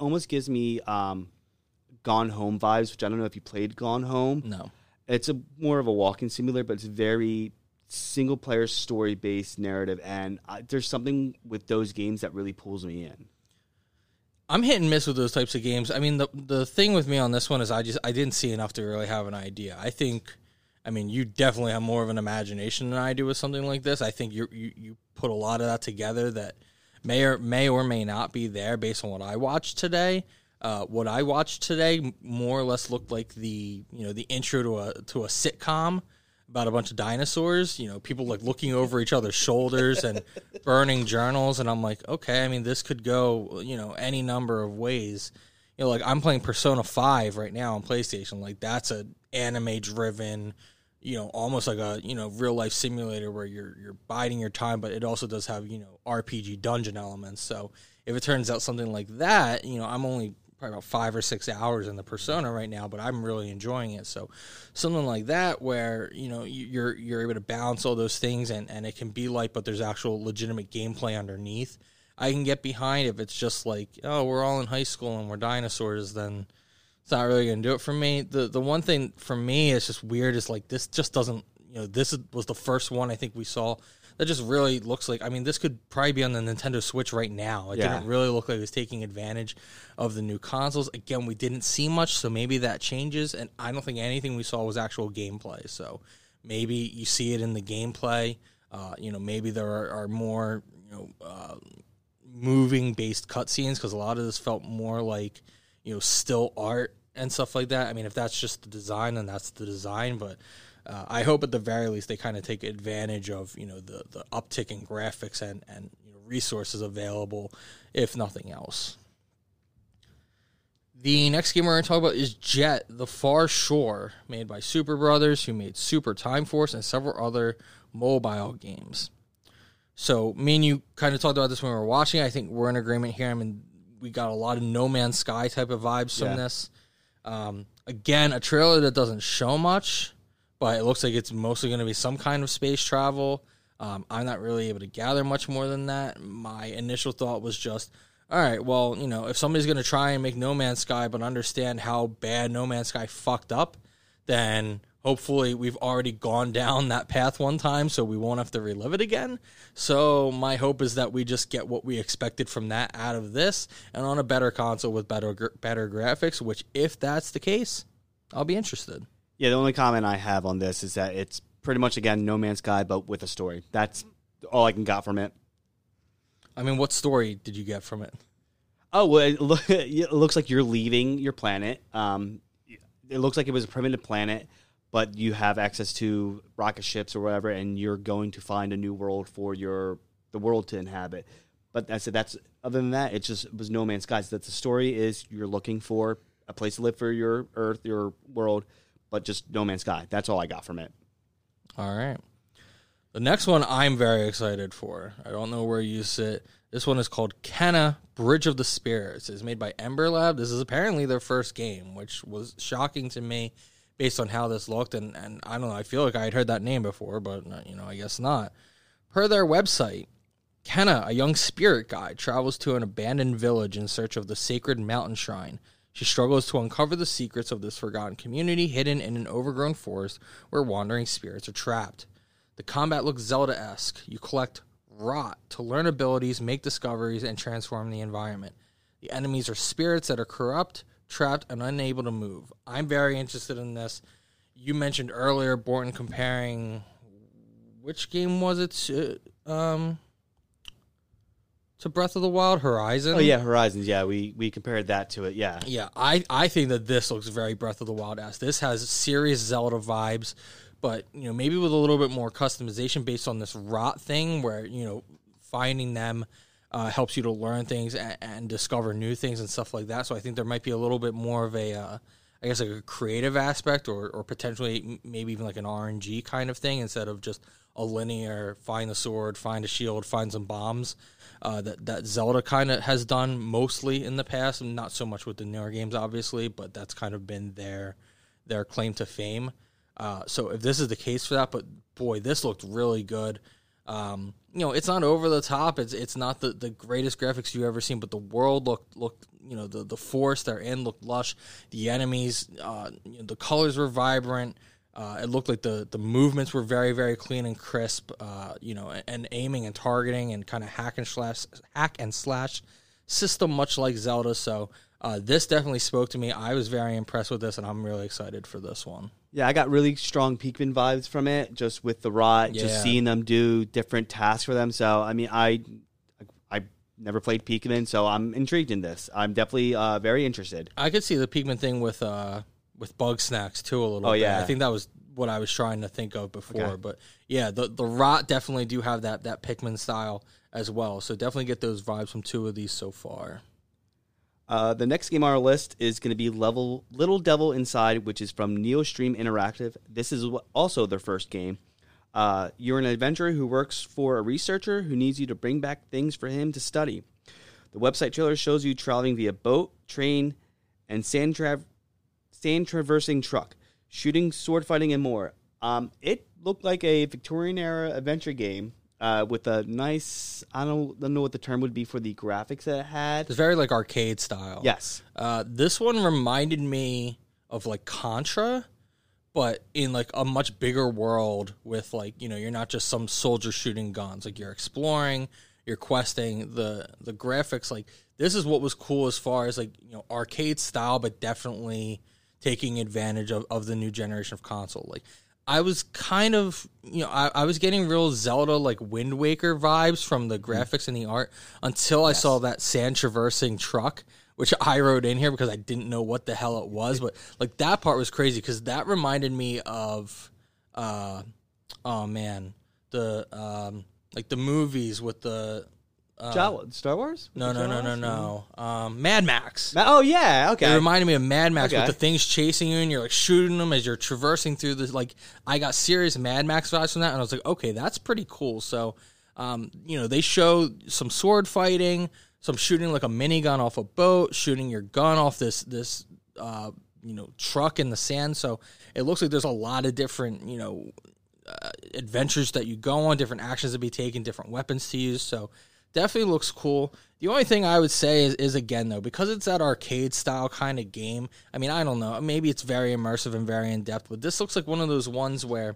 almost gives me Gone Home vibes, which I don't know if you played Gone Home. No. It's more of a walking simulator, but it's very single-player, story-based narrative. And there's something with those games that really pulls me in. I'm hit and miss with those types of games. I mean, the thing with me on this one is I didn't see enough to really have an idea. I think... you definitely have more of an imagination than I do with something like this. I think you put a lot of that together that may or may not be there based on what I watched today. What I watched today more or less looked like the intro to a sitcom about a bunch of dinosaurs. People like looking over each other's shoulders and burning journals, and I'm like, okay, this could go any number of ways. I'm playing Persona 5 right now on PlayStation. That's a anime driven. Almost like a real-life simulator where you're biding your time, but it also does have, RPG dungeon elements. So if it turns out something like that, I'm only probably about 5 or 6 hours in the Persona right now, but I'm really enjoying it. So something like that where, you're able to balance all those things and it can be light, but there's actual legitimate gameplay underneath. I can get behind if it's just like, oh, we're all in high school and we're dinosaurs, then... It's not really going to do it for me. The one thing for me is just weird is this just doesn't, this was the first one I think we saw that just really looks like, this could probably be on the Nintendo Switch right now. It didn't really look like it was taking advantage of the new consoles. Again, we didn't see much, so maybe that changes, and I don't think anything we saw was actual gameplay. So maybe you see it in the gameplay. Maybe there are more, moving-based cutscenes, because a lot of this felt more like, still art and stuff like that. If that's just the design, then that's the design. But I hope at the very least they kind of take advantage of, the uptick in graphics and resources available, if nothing else. The next game we're going to talk about is Jet: The Far Shore, made by Super Brothers, who made Super Time Force and several other mobile games. So me and you kind of talked about this when we were watching. I think we're in agreement here. We got a lot of No Man's Sky type of vibes from this. Again, a trailer that doesn't show much, but it looks like it's mostly going to be some kind of space travel. I'm not really able to gather much more than that. My initial thought was just, all right, well, if somebody's going to try and make No Man's Sky but understand how bad No Man's Sky fucked up, then hopefully we've already gone down that path one time, so we won't have to relive it again. So my hope is that we just get what we expected from that out of this, and on a better console with better graphics, which if that's the case, I'll be interested. Yeah, the only comment I have on this is that it's pretty much, again, No Man's Sky, but with a story. That's all I got from it. What story did you get from it? Oh, well, it looks like you're leaving your planet. It looks like it was a primitive planet, but you have access to rocket ships or whatever, and you're going to find a new world for the world to inhabit. But other than that, it was No Man's Sky. So the story is you're looking for a place to live for your Earth, your world, but just No Man's Sky. That's all I got from it. All right. The next one I'm very excited for. I don't know where you sit. This one is called Kenna: Bridge of the Spirits. It's made by Ember Lab. This is apparently their first game, which was shocking to me, based on how this looked, and I don't know, I feel like I had heard that name before, but, I guess not. Per their website, Kenna, a young spirit guide, travels to an abandoned village in search of the sacred mountain shrine. She struggles to uncover the secrets of this forgotten community hidden in an overgrown forest where wandering spirits are trapped. The combat looks Zelda-esque. You collect rot to learn abilities, make discoveries, and transform the environment. The enemies are spirits that are corrupt, trapped, and unable to move. I'm very interested in this. You mentioned earlier, Borton, comparing... Which game was it? to Breath of the Wild, Horizon. Oh, yeah, Horizons. Yeah, we compared that to it, yeah. Yeah, I think that this looks very Breath of the Wild-esque. This has serious Zelda vibes, but, you know, maybe with a little bit more customization based on this rot thing where, you know, finding them helps you to learn things and discover new things and stuff like that. So I think there might be a little bit more of a, I guess, like a creative aspect or potentially maybe even like an RNG kind of thing instead of just a linear find the sword, find a shield, find some bombs. That Zelda kind of has done mostly in the past, and not so much with the newer games, obviously, but that's kind of been their claim to fame. So if this is the case for that, but boy, this looked really good. You know, it's not over the top. It's not the greatest graphics you've ever seen, but the world looked you know, the forest they're in looked lush. The enemies, you know, the colors were vibrant. It looked like the movements were very, very clean and crisp, you know, and aiming and targeting and kind of hack and slash system, much like Zelda. So this definitely spoke to me. I was very impressed with this, and I'm really excited for this one. Yeah, I got really strong Pikmin vibes from it, just with the rot, just seeing them do different tasks for them. So, I mean, I never played Pikmin, so I'm intrigued in this. I'm definitely very interested. I could see the Pikmin thing with Bugsnax too a little bit. Yeah. I think that was what I was trying to think of before. Okay. But yeah, the rot definitely do have that Pikmin style as well. So definitely get those vibes from two of these so far. The next game on our list is going to be Little Devil Inside, which is from NeoStream Interactive. This is also their first game. You're an adventurer who works for a researcher who needs you to bring back things for him to study. The website trailer shows you traveling via boat, train, and sand-traversing truck, shooting, sword fighting, and more. It looked like a Victorian-era adventure game with a nice... I don't know what the term would be for the graphics that it had. It's very, like, arcade style. Yes. This one reminded me of, like, Contra, but in, like, a much bigger world with, like, you know, you're not just some soldier shooting guns. Like, you're exploring, you're questing. The graphics, like, this is what was cool as far as, like, you know, arcade style, but definitely... taking advantage of the new generation of console. Like, I was kind of, you know, I was getting real Zelda, like, Wind Waker vibes from the graphics and the art until I saw that sand-traversing truck, which I wrote in here because I didn't know what the hell it was. But, like, that part was crazy because that reminded me of, the movies with the... Star Wars? No. Mad Max. Oh, yeah, okay. It reminded me of Mad Max with the things chasing you and you're, like, shooting them as you're traversing through this. Like, I got serious Mad Max vibes from that, and I was like, okay, that's pretty cool. So, you know, they show some sword fighting, some shooting, like, a minigun off a boat, shooting your gun off this you know, truck in the sand. So it looks like there's a lot of different, you know, adventures that you go on, different actions to be taken, different weapons to use, so... Definitely looks cool. The only thing I would say is again, though, because it's that arcade-style kind of game, I mean, I don't know. Maybe it's very immersive and very in-depth, but this looks like one of those ones where,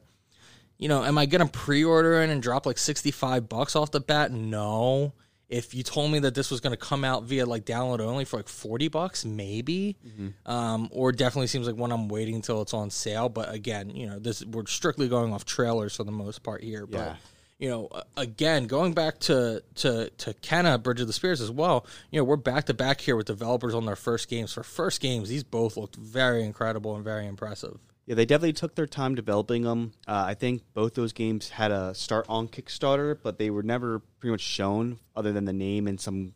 you know, am I going to pre-order it and drop, like, $65 off the bat? No. If you told me that this was going to come out via, like, download only for, like, $40, maybe. Mm-hmm. Or definitely seems like one I'm waiting until it's on sale. But, again, you know, we're strictly going off trailers for the most part here, but... Yeah. You know, again, going back to Kenna, Bridge of the Spirits as well, you know, we're back-to-back here with developers on their first games. For first games, these both looked very incredible and very impressive. Yeah, they definitely took their time developing them. I think both those games had a start on Kickstarter, but they were never pretty much shown other than the name and some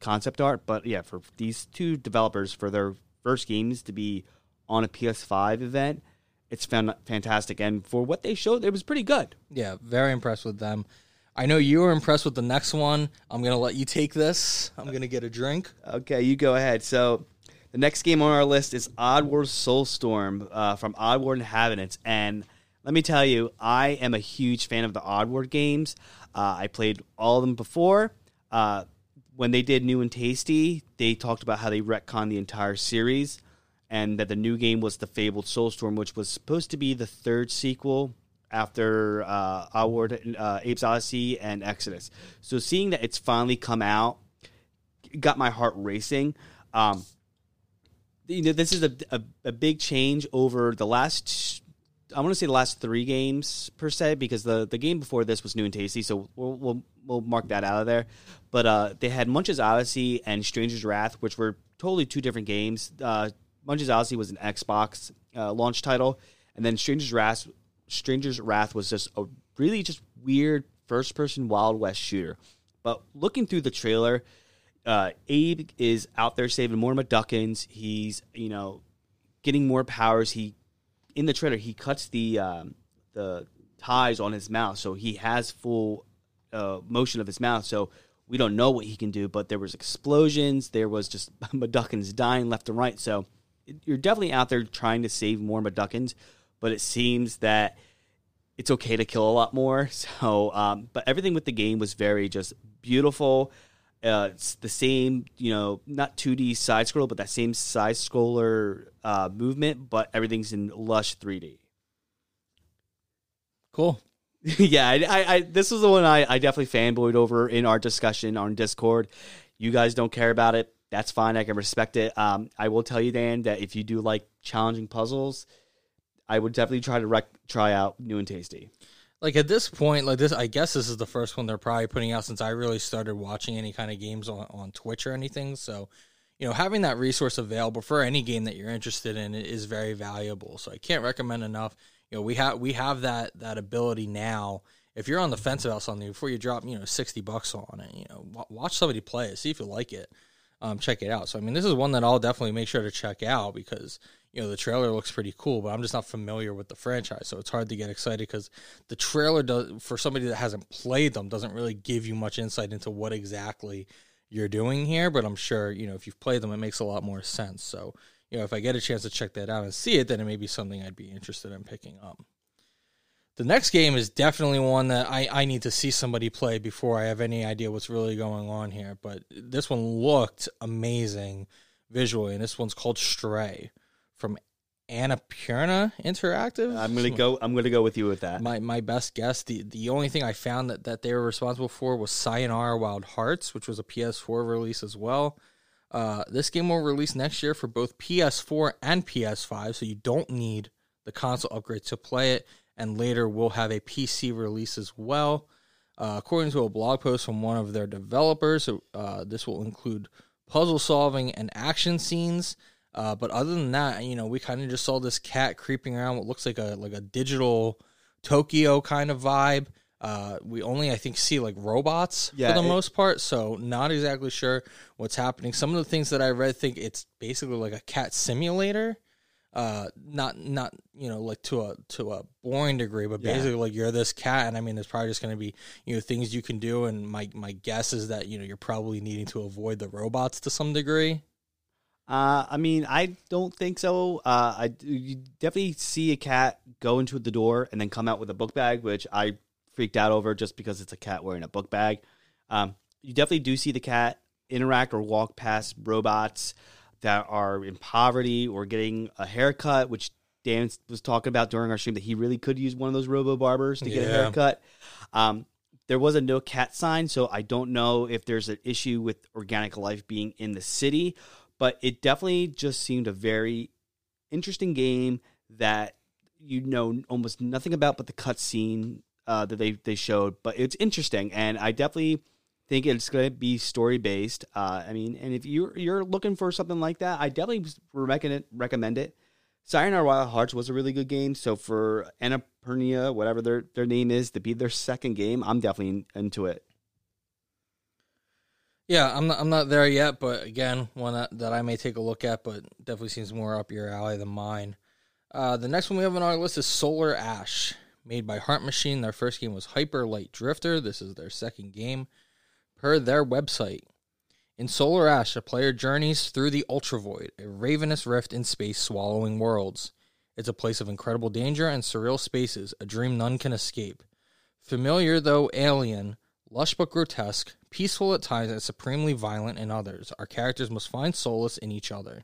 concept art. But, yeah, for these two developers, for their first games to be on a PS5 event, it's fantastic, and for what they showed, it was pretty good. Yeah, very impressed with them. I know you were impressed with the next one. I'm going to let you take this. I'm going to get a drink. Okay, you go ahead. So the next game on our list is Oddworld Soulstorm from Oddworld Inhabitants, and let me tell you, I am a huge fan of the Oddworld games. I played all of them before. When they did New and Tasty, they talked about how they retconned the entire series, and that the new game was the fabled Soulstorm, which was supposed to be the third sequel after Abe's Odyssey and Exodus. So seeing that it's finally come out got my heart racing. You know, this is a big change over the last I want to say the last three games per se, because the game before this was New and Tasty, so we'll mark that out of there. But they had Munch's Odyssey and Stranger's Wrath, which were totally two different games. Munch's Odyssey was an Xbox launch title, and then Stranger's Wrath was just a really just weird first-person Wild West shooter. But looking through the trailer, Abe is out there saving more Mudokons. He's getting more powers. In the trailer, he cuts the ties on his mouth, so he has full motion of his mouth. So we don't know what he can do, but there was explosions. There was just Mudokons dying left and right. So you're definitely out there trying to save more Mudokons, but it seems that it's okay to kill a lot more. So, but everything with the game was very just beautiful. It's the same, not 2D side scroll, but that same side scroller movement, but everything's in lush 3D. Cool. Yeah, I this was the one I definitely fanboyed over in our discussion on Discord. You guys don't care about it. That's fine. I can respect it. I will tell you, Dan, that if you do like challenging puzzles, I would definitely try to try out New and Tasty. Like, at this point, I guess this is the first one they're probably putting out since I really started watching any kind of games on Twitch or anything. So, having that resource available for any game that you're interested in is very valuable. So I can't recommend enough. We have that ability now. If you're on the fence about something, before you drop, $60 on it, watch somebody play it, see if you like it, check it out. So, this is one that I'll definitely make sure to check out because the trailer looks pretty cool, but I'm just not familiar with the franchise, so it's hard to get excited because the trailer does, for somebody that hasn't played them, doesn't really give you much insight into what exactly you're doing here. But I'm sure, if you've played them, it makes a lot more sense. So, if I get a chance to check that out and see it, then it may be something I'd be interested in picking up. The next game is definitely one that I need to see somebody play before I have any idea what's really going on here. But this one looked amazing visually, and this one's called Stray from Annapurna Interactive. I'm gonna go with you with that. My best guess. The only thing I found that they were responsible for was Sayonara Wild Hearts, which was a PS4 release as well. This game will release next year for both PS4 and PS5, so you don't need the console upgrade to play it. And later we'll have a PC release as well. According to a blog post from one of their developers, this will include puzzle solving and action scenes. But other than that, we kind of just saw this cat creeping around what looks like a digital Tokyo kind of vibe. We only, I think, see robots for the most part, so not exactly sure what's happening. Some of the things that I read think it's basically like a cat simulator, not to a boring degree, but basically you're this cat, and there's probably just going to be things you can do, and my guess is that you're probably needing to avoid the robots to some degree. I don't think so. You definitely see a cat go into the door and then come out with a book bag, which I freaked out over just because it's a cat wearing a book bag. You definitely do see the cat interact or walk past robots that are in poverty or getting a haircut, which Dan was talking about during our stream that he really could use one of those robo-barbers to get a haircut. There was a no cat sign, so I don't know if there's an issue with organic life being in the city. But it definitely just seemed a very interesting game that you know almost nothing about but the cutscene that they showed. But it's interesting, and I definitely think it's going to be story-based. And if you're looking for something like that, I definitely recommend it. Sayonara Wild Hearts was a really good game, so for Annapurna, whatever their name is, to be their second game, I'm definitely into it. Yeah, I'm not there yet, but again, one that I may take a look at, but definitely seems more up your alley than mine. The next one we have on our list is Solar Ash, made by Heart Machine. Their first game was Hyper Light Drifter. This is their second game, per their website. In Solar Ash, a player journeys through the Ultravoid, a ravenous rift in space swallowing worlds. It's a place of incredible danger and surreal spaces, a dream none can escape. Familiar though alien, lush but grotesque, peaceful at times and supremely violent in others, our characters must find solace in each other.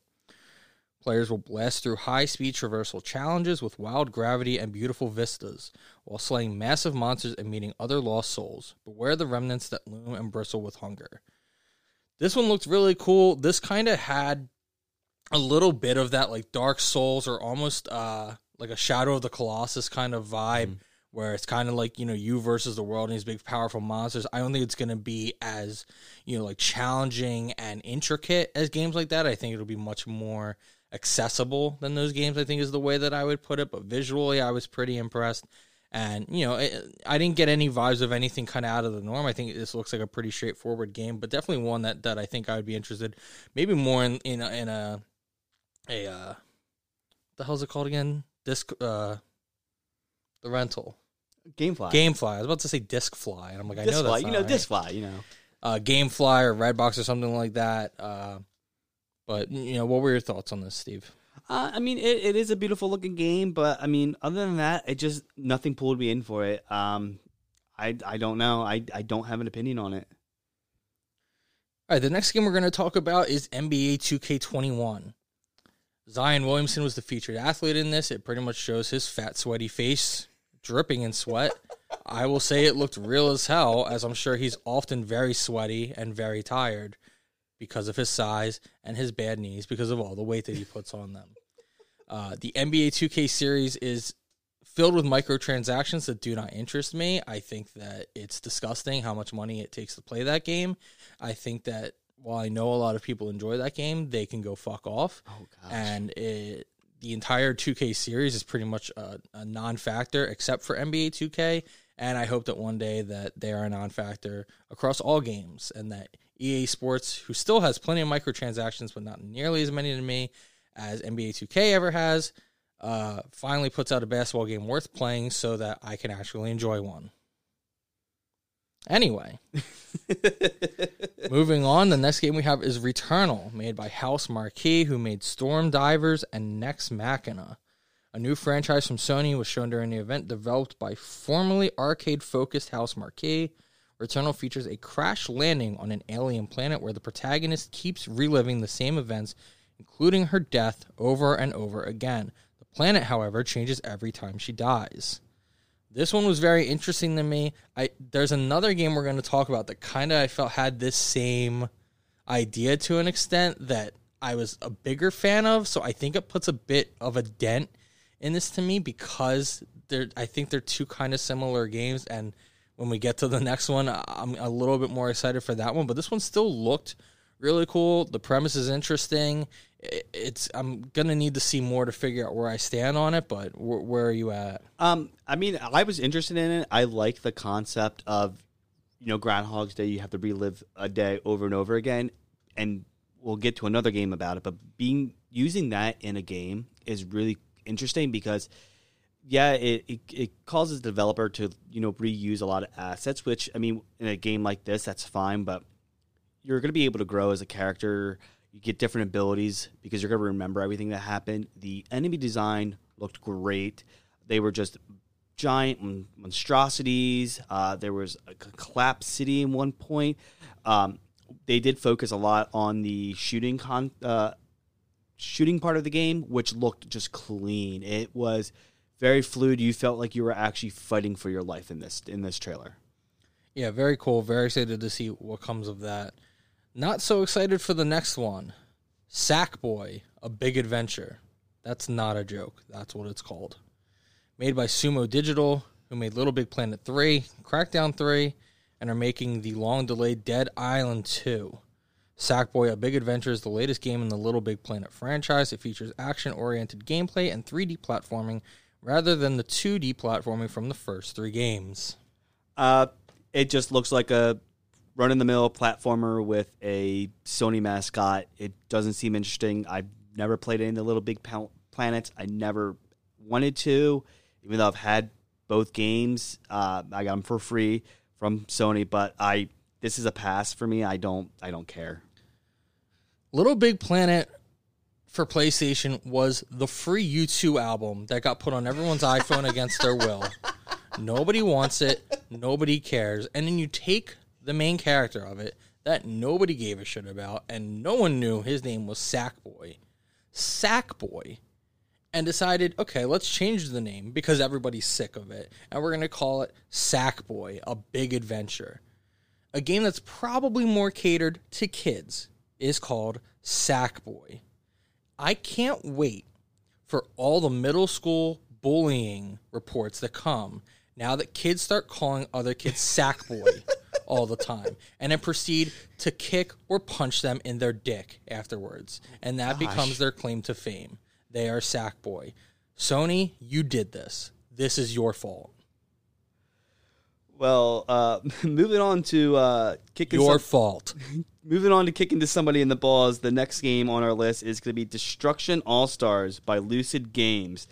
Players will blast through high-speed traversal challenges with wild gravity and beautiful vistas, while slaying massive monsters and meeting other lost souls. Beware the remnants that loom and bristle with hunger. This one looked really cool. This kind of had a little bit of that, Dark Souls or almost like a Shadow of the Colossus kind of vibe, where it's kind of like, you know, you versus the world and these big powerful monsters. I don't think it's going to be as, you know, like challenging and intricate as games like that. I think it'll be much more accessible than those games, I think, is the way that I would put it. But visually, I was pretty impressed. And, you know, I didn't get any vibes of anything kind of out of the norm. I think this looks like a pretty straightforward game, but definitely one that I think I would be interested, maybe more in a what the hell's it called again? The rental. Gamefly. I was about to say Discfly, and I'm like, I know that's not right. Discfly, you know. Gamefly or Redbox or something like that. But, you know, what were your thoughts on this, Steve? I mean, it is a beautiful-looking game, but, I mean, other than that, it just, nothing pulled me in for it. I don't know. I don't have an opinion on it. All right, the next game we're going to talk about is NBA 2K21. Zion Williamson was the featured athlete in this. It pretty much shows his fat, sweaty face dripping in sweat. I will say it looked real as hell, as I'm sure he's often very sweaty and very tired, because of his size and his bad knees, because of all the weight that he puts on them. The NBA 2K series is filled with microtransactions that do not interest me. I think that it's disgusting how much money it takes to play that game. I think that while I know a lot of people enjoy that game, they can go fuck off. Oh, gosh. And the entire 2K series is pretty much a non-factor except for NBA 2K. And I hope that one day that they are a non-factor across all games, and that EA Sports, who still has plenty of microtransactions, but not nearly as many to me as NBA 2K ever has, finally puts out a basketball game worth playing so that I can actually enjoy one. Anyway, moving on, the next game we have is Returnal, made by House Marquee, who made Storm Divers and Nex Machina. A new franchise from Sony was shown during the event, developed by formerly arcade-focused House Marquee. Returnal features a crash landing on an alien planet where the protagonist keeps reliving the same events, including her death, over and over again. The planet, however, changes every time she dies. This one was very interesting to me. There's another game we're going to talk about that kind of I felt had this same idea to an extent that I was a bigger fan of, so I think it puts a bit of a dent in this to me, because I think they're two kind of similar games, and when we get to the next one, I'm a little bit more excited for that one. But this one still looked really cool. The premise is interesting. I'm going to need to see more to figure out where I stand on it, but where are you at? I mean, I was interested in it. I like the concept of, you know, Groundhog's Day. You have to relive a day over and over again, and we'll get to another game about it. But using that in a game is really interesting because – yeah, it causes the developer to, you know, reuse a lot of assets, which, I mean, in a game like this, that's fine, but you're going to be able to grow as a character. You get different abilities because you're going to remember everything that happened. The enemy design looked great. They were just giant monstrosities. There was a collapsed city in one point. They did focus a lot on the shooting part of the game, which looked just clean. It was very fluid. You felt like you were actually fighting for your life in this trailer. Yeah, very cool. Very excited to see what comes of that. Not so excited for the next one. Sackboy, A Big Adventure. That's not a joke. That's what it's called. Made by Sumo Digital, who made Little Big Planet 3, Crackdown 3, and are making the long-delayed Dead Island 2. Sackboy: A Big Adventure is the latest game in the Little Big Planet franchise. It features action-oriented gameplay and 3D platforming, rather than the 2D platforming from the first three games. It just looks like a run-of-the-mill platformer with a Sony mascot. It doesn't seem interesting. I've never played any of the Little Big Planets. I never wanted to, even though I've had both games. I got them for free from Sony, but this is a pass for me. I don't care. Little Big Planet for PlayStation was the free U2 album that got put on everyone's iPhone against their will. Nobody wants it. Nobody cares. And then you take the main character of it that nobody gave a shit about, and no one knew his name was Sackboy. Sackboy. And decided, okay, let's change the name because everybody's sick of it. And we're going to call it Sackboy: A Big Adventure. A game that's probably more catered to kids is called Sackboy. I can't wait for all the middle school bullying reports that come now that kids start calling other kids Sackboy all the time, and then proceed to kick or punch them in their dick afterwards. And that becomes their claim to fame. They are Sackboy. Sony, you did this. This is your fault. Well, moving on to kicking your fault. Moving on to kicking to somebody in the balls. The next game on our list is going to be Destruction All Stars by Lucid Games.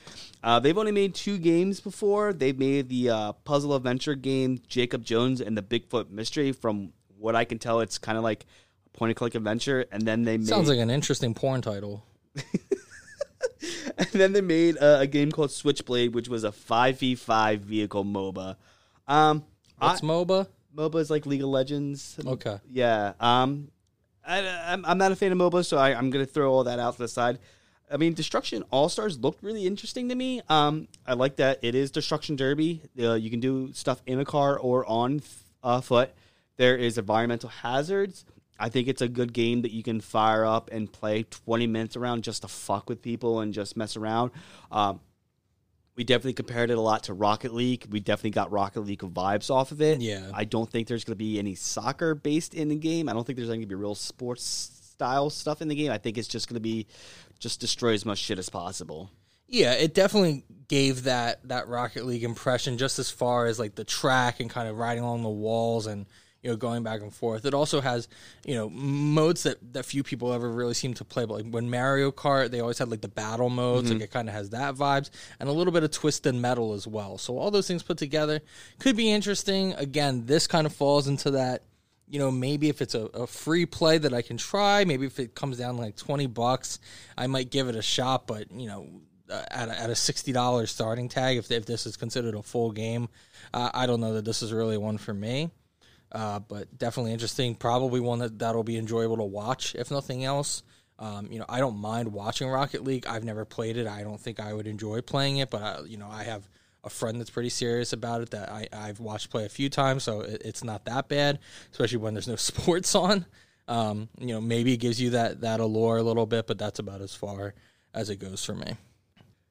They've only made 2 games before. They've made the puzzle adventure game Jacob Jones and the Bigfoot Mystery. From what I can tell, it's kind of like a point and click adventure. And then they made... sounds like an interesting porn title. And then they made a game called Switchblade, which was a 5v5 vehicle MOBA. What's MOBA? MOBA is like League of Legends. Okay. Yeah. I'm not a fan of MOBA, so I'm going to throw all that out to the side. I mean, Destruction All-Stars looked really interesting to me. I like that it is Destruction Derby. You can do stuff in a car or on foot. There is environmental hazards. I think it's a good game that you can fire up and play 20 minutes around just to fuck with people and just mess around. We definitely compared it a lot to Rocket League. We definitely got Rocket League vibes off of it. Yeah. I don't think there's going to be any soccer based in the game. I don't think there's going to be real sports style stuff in the game. I think it's just going to be just destroy as much shit as possible. Yeah, it definitely gave that Rocket League impression just as far as like the track and kind of riding along the walls and, you know, going back and forth. It also has, you know, modes that few people ever really seem to play. But like when Mario Kart, they always had like the battle modes. Mm-hmm. Like it kind of has that vibes and a little bit of Twisted Metal as well. So all those things put together could be interesting. Again, this kind of falls into that, you know, maybe if it's a free play that I can try, maybe if it comes down to like $20, I might give it a shot. But, you know, at a $60 starting tag, if this is considered a full game, I don't know that this is really one for me. But definitely interesting. Probably one that'll be enjoyable to watch, if nothing else. You know, I don't mind watching Rocket League. I've never played it. I don't think I would enjoy playing it, but you know, I have a friend that's pretty serious about it that I've watched play a few times, so it's not that bad, especially when there's no sports on. You know, maybe it gives you that allure a little bit, but that's about as far as it goes for me.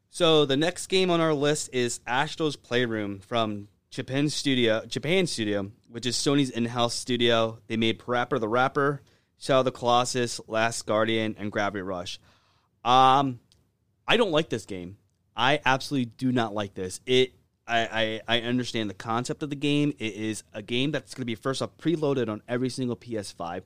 So the next game on our list is Astro's Playroom from Japan Studio, which is Sony's in-house studio. They made Parappa the Rapper, Shadow of the Colossus, Last Guardian, and Gravity Rush. I don't like this game. I absolutely do not like this. I understand the concept of the game. It is a game that's going to be first off preloaded on every single PS5.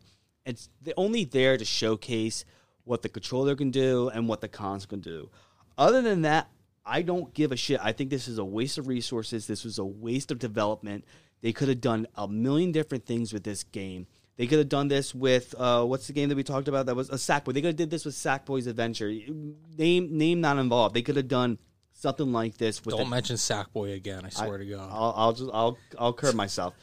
It's only there to showcase what the controller can do and what the cons can do. Other than that, I don't give a shit. I think this is a waste of resources. This was a waste of development. They could have done a million different things with this game. They could have done this with, what's the game that we talked about that was a Sackboy? They could have did this with Sackboy's Adventure. Name not involved. They could have done something like this. Don't mention Sackboy again, I swear to God. I'll curb myself.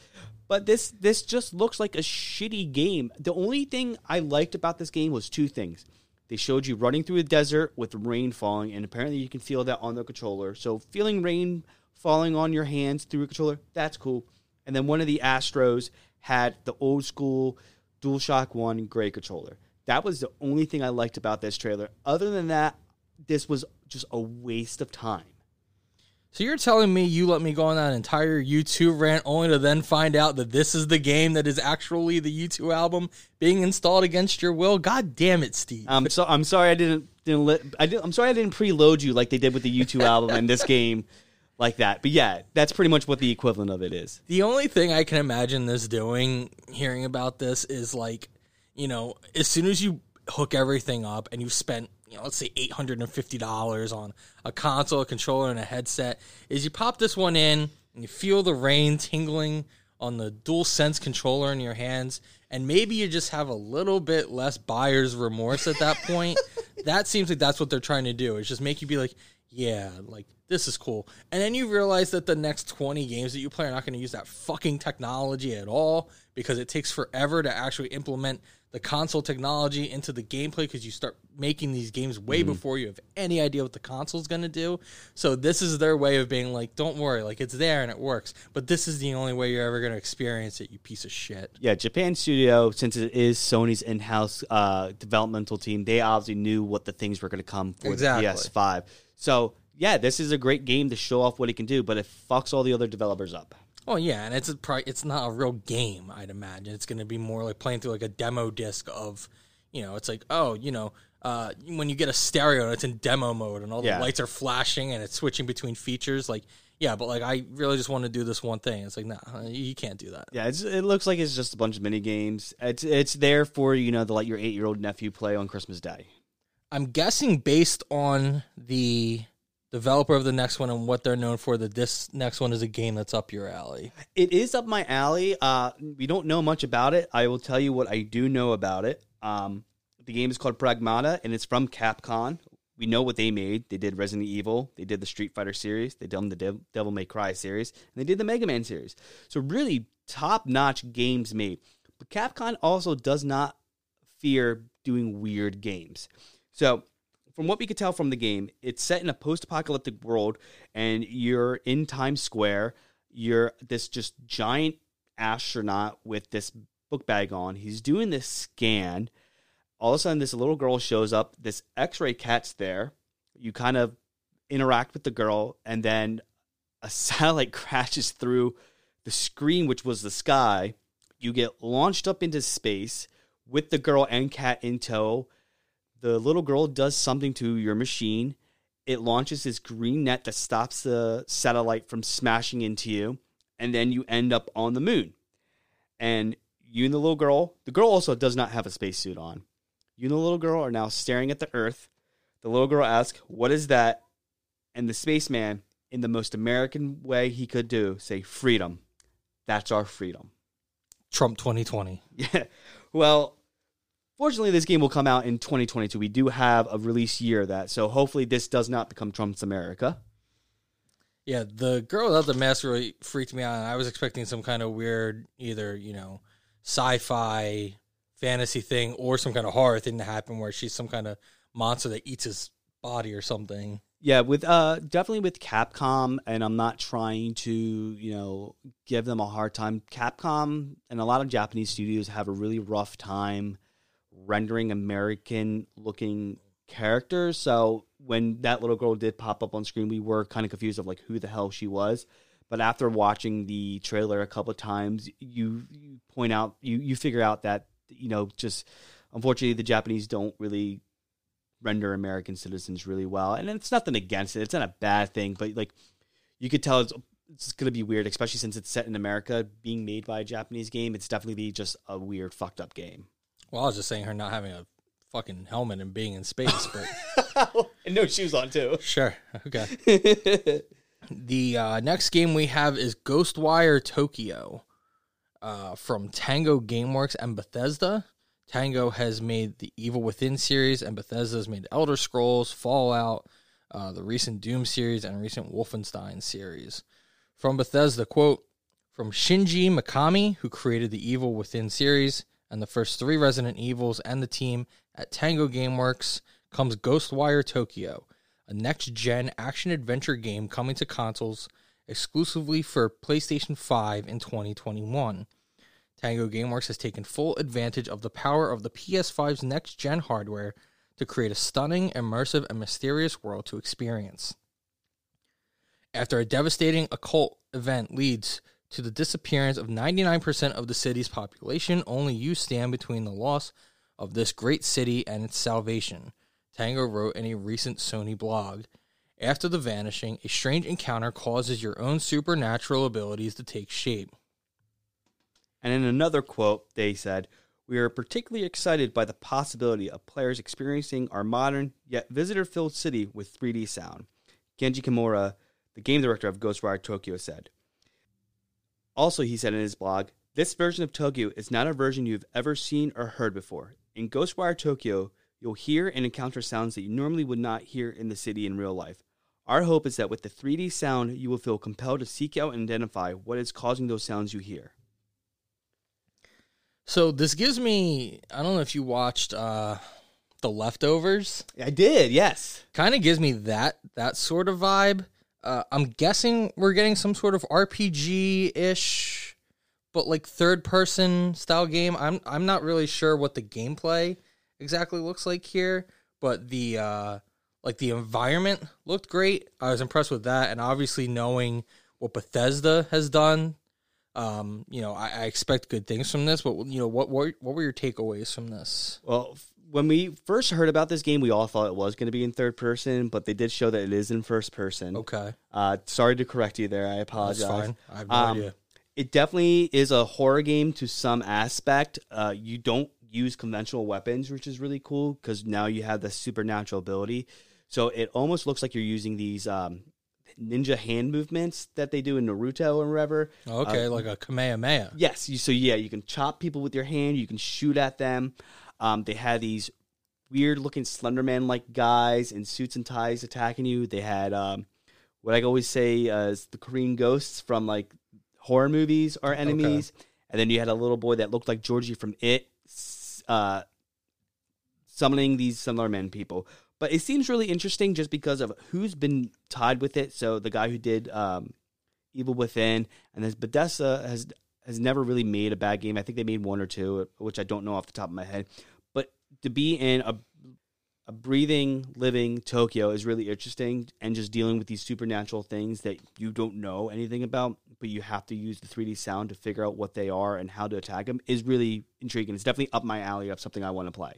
But this just looks like a shitty game. The only thing I liked about this game was 2 things. They showed you running through a desert with rain falling, and apparently you can feel that on the controller. So feeling rain falling on your hands through a controller, that's cool. And then one of the Astros had the old school DualShock 1 gray controller. That was the only thing I liked about this trailer. Other than that, this was just a waste of time. So you're telling me you let me go on that entire U2 rant only to then find out that this is the game that is actually the U2 album being installed against your will? God damn it, Steve! I'm sorry I didn't let I'm sorry I didn't preload you like they did with the U2 album in this game like that. But yeah, that's pretty much what the equivalent of it is. The only thing I can imagine this doing, hearing about this, is like, you know, as soon as you hook everything up and you've spent, you know, let's say $850 on a console, a controller, and a headset, is you pop this one in and you feel the rain tingling on the DualSense controller in your hands, and maybe you just have a little bit less buyer's remorse at that point. That seems like that's what they're trying to do, is just make you be like, yeah, like, this is cool. And then you realize that the next 20 games that you play are not going to use that fucking technology at all, because it takes forever to actually implement the console technology into the gameplay, because you start making these games way before you have any idea what the console's going to do. So this is their way of being like, don't worry, like, it's there and it works, but this is the only way you're ever going to experience it, you piece of shit. Yeah, Japan Studio, since it is Sony's in-house developmental team, they obviously knew what the things were going to come for the PS5. So yeah, this is a great game to show off what it can do, but it fucks all the other developers up. Oh, yeah, and it's not a real game, I'd imagine. It's going to be more like playing through like a demo disc of, you know, it's like, oh, you know, when you get a stereo and it's in demo mode and all the lights are flashing and it's switching between features, like, yeah, but like I really just want to do this one thing. It's like, nah, you can't do that. Yeah, it looks like it's just a bunch of mini games. It's there for, you know, to let your 8-year-old nephew play on Christmas Day. I'm guessing based on the developer of the next one and what they're known for, that this next one is a game that's up your alley. It is up my alley. We don't know much about it. I will tell you what I do know about it. The game is called Pragmata, and it's from Capcom. We know what they made. They did Resident Evil. They did the Street Fighter series. They did the Devil May Cry series. And they did the Mega Man series. So really top-notch games made. But Capcom also does not fear doing weird games. So from what we could tell from the game, it's set in a post-apocalyptic world, and you're in Times Square. You're this just giant astronaut with this book bag on. He's doing this scan. All of a sudden, this little girl shows up. This X-ray cat's there. You kind of interact with the girl, and then a satellite crashes through the screen, which was the sky. You get launched up into space with the girl and cat in tow. The little girl does something to your machine. It launches this green net that stops the satellite from smashing into you. And then you end up on the moon. And you and the girl also does not have a spacesuit on. You and the little girl are now staring at the Earth. The little girl asks, "What is that?" And the spaceman, in the most American way he could do, say, "Freedom. That's our freedom." Trump 2020. Yeah. Well, fortunately, this game will come out in 2022. We do have a release year of that, so hopefully this does not become Trump's America. Yeah, the girl without the mask really freaked me out. I was expecting some kind of weird, either, you know, sci-fi fantasy thing or some kind of horror thing to happen where she's some kind of monster that eats his body or something. Yeah, with definitely with Capcom, and I'm not trying to, you know, give them a hard time. Capcom and a lot of Japanese studios have a really rough time rendering American-looking characters. So when that little girl did pop up on screen, we were kind of confused of like who the hell she was. But after watching the trailer a couple of times, you point out, you figure out that, you know, just unfortunately the Japanese don't really render American citizens really well. And it's nothing against it. It's not a bad thing. But like you could tell it's going to be weird, especially since it's set in America, being made by a Japanese game. It's definitely be just a weird, fucked up game. Well, I was just saying her not having a fucking helmet and being in space, but and no shoes on too. Sure, okay. The next game we have is Ghostwire Tokyo, from Tango Gameworks and Bethesda. Tango has made the Evil Within series, and Bethesda has made Elder Scrolls, Fallout, the recent Doom series, and recent Wolfenstein series. From Bethesda, quote, "From Shinji Mikami, who created the Evil Within series and the first 3 Resident Evils and the team at Tango Gameworks, comes Ghostwire Tokyo, a next-gen action-adventure game coming to consoles exclusively for PlayStation 5 in 2021. Tango Gameworks has taken full advantage of the power of the PS5's next-gen hardware to create a stunning, immersive, and mysterious world to experience. After a devastating occult event leads to the disappearance of 99% of the city's population, only you stand between the loss of this great city and its salvation," Tango wrote in a recent Sony blog. "After the vanishing, a strange encounter causes your own supernatural abilities to take shape." And in another quote, they said, "We are particularly excited by the possibility of players experiencing our modern yet visitor-filled city with 3D sound." Kenji Kimura, the game director of Ghostwire Tokyo, said. Also, he said in his blog, "This version of Tokyo is not a version you've ever seen or heard before. In Ghostwire Tokyo, you'll hear and encounter sounds that you normally would not hear in the city in real life. Our hope is that with the 3D sound, you will feel compelled to seek out and identify what is causing those sounds you hear." So this gives me, I don't know if you watched The Leftovers. I did, yes. Kind of gives me that sort of vibe. I'm guessing we're getting some sort of RPG-ish, but like third-person style game. I'm not really sure what the gameplay exactly looks like here, but the Like, the environment looked great. I was impressed with that. And obviously knowing what Bethesda has done, you know, I expect good things from this. But, you know, what were your takeaways from this? Well, when we first heard about this game, we all thought it was going to be in third person, but they did show that it is in first person. Okay. Sorry to correct you there. I apologize. That's fine. I have no idea. It definitely is a horror game to some aspect. You don't use conventional weapons, which is really cool because now you have the supernatural ability. So it almost looks like you're using these ninja hand movements that they do in Naruto or whatever. Okay, like a Kamehameha. Yes. So, yeah, you can chop people with your hand. You can shoot at them. They had these weird-looking Slenderman-like guys in suits and ties attacking you. They had what I always say is the Korean ghosts from, like, horror movies are enemies. Okay. And then you had a little boy that looked like Georgie from It summoning these Slenderman people. But it seems really interesting just because of who's been tied with it. So the guy who did Evil Within, and then Bethesda has never really made a bad game. I think they made one or two, which I don't know off the top of my head. To be in a breathing, living Tokyo is really interesting, and just dealing with these supernatural things that you don't know anything about, but you have to use the 3D sound to figure out what they are and how to attack them is really intriguing. It's definitely up my alley of something I want to play.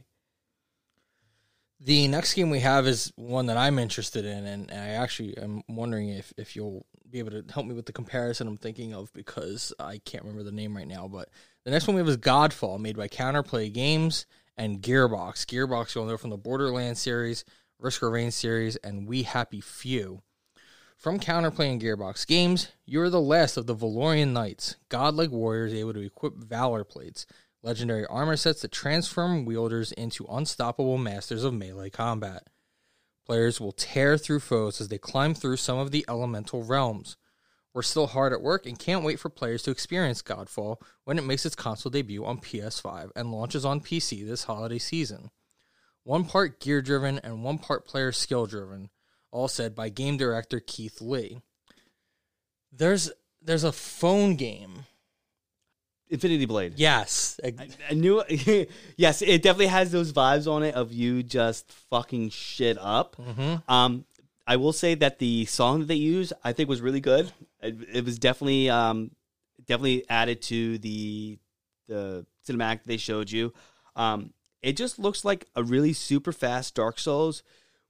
The next game we have is one that I'm interested in, and I actually am wondering if you'll be able to help me with the comparison I'm thinking of because I can't remember the name right now, but the next one we have is Godfall, made by Counterplay Games and Gearbox. Gearbox going there from the Borderlands series, Risk of Rain series, and We Happy Few. From Counterplay and Gearbox Games, you are the last of the Valorian Knights, godlike warriors able to equip Valor Plates, legendary armor sets that transform wielders into unstoppable masters of melee combat. Players will tear through foes as they climb through some of the elemental realms. We're still hard at work and can't wait for players to experience Godfall when it makes its console debut on PS5 and launches on PC this holiday season. One part gear-driven and one part player skill-driven, all said by game director Keith Lee. There's a phone game. Infinity Blade. Yes. I knew it. Yes, it definitely has those vibes on it of you just fucking shit up. Mm-hmm. I will say that the song that they used, I think, was really good. It was definitely added to the cinematic they showed you. It just looks like a really super fast Dark Souls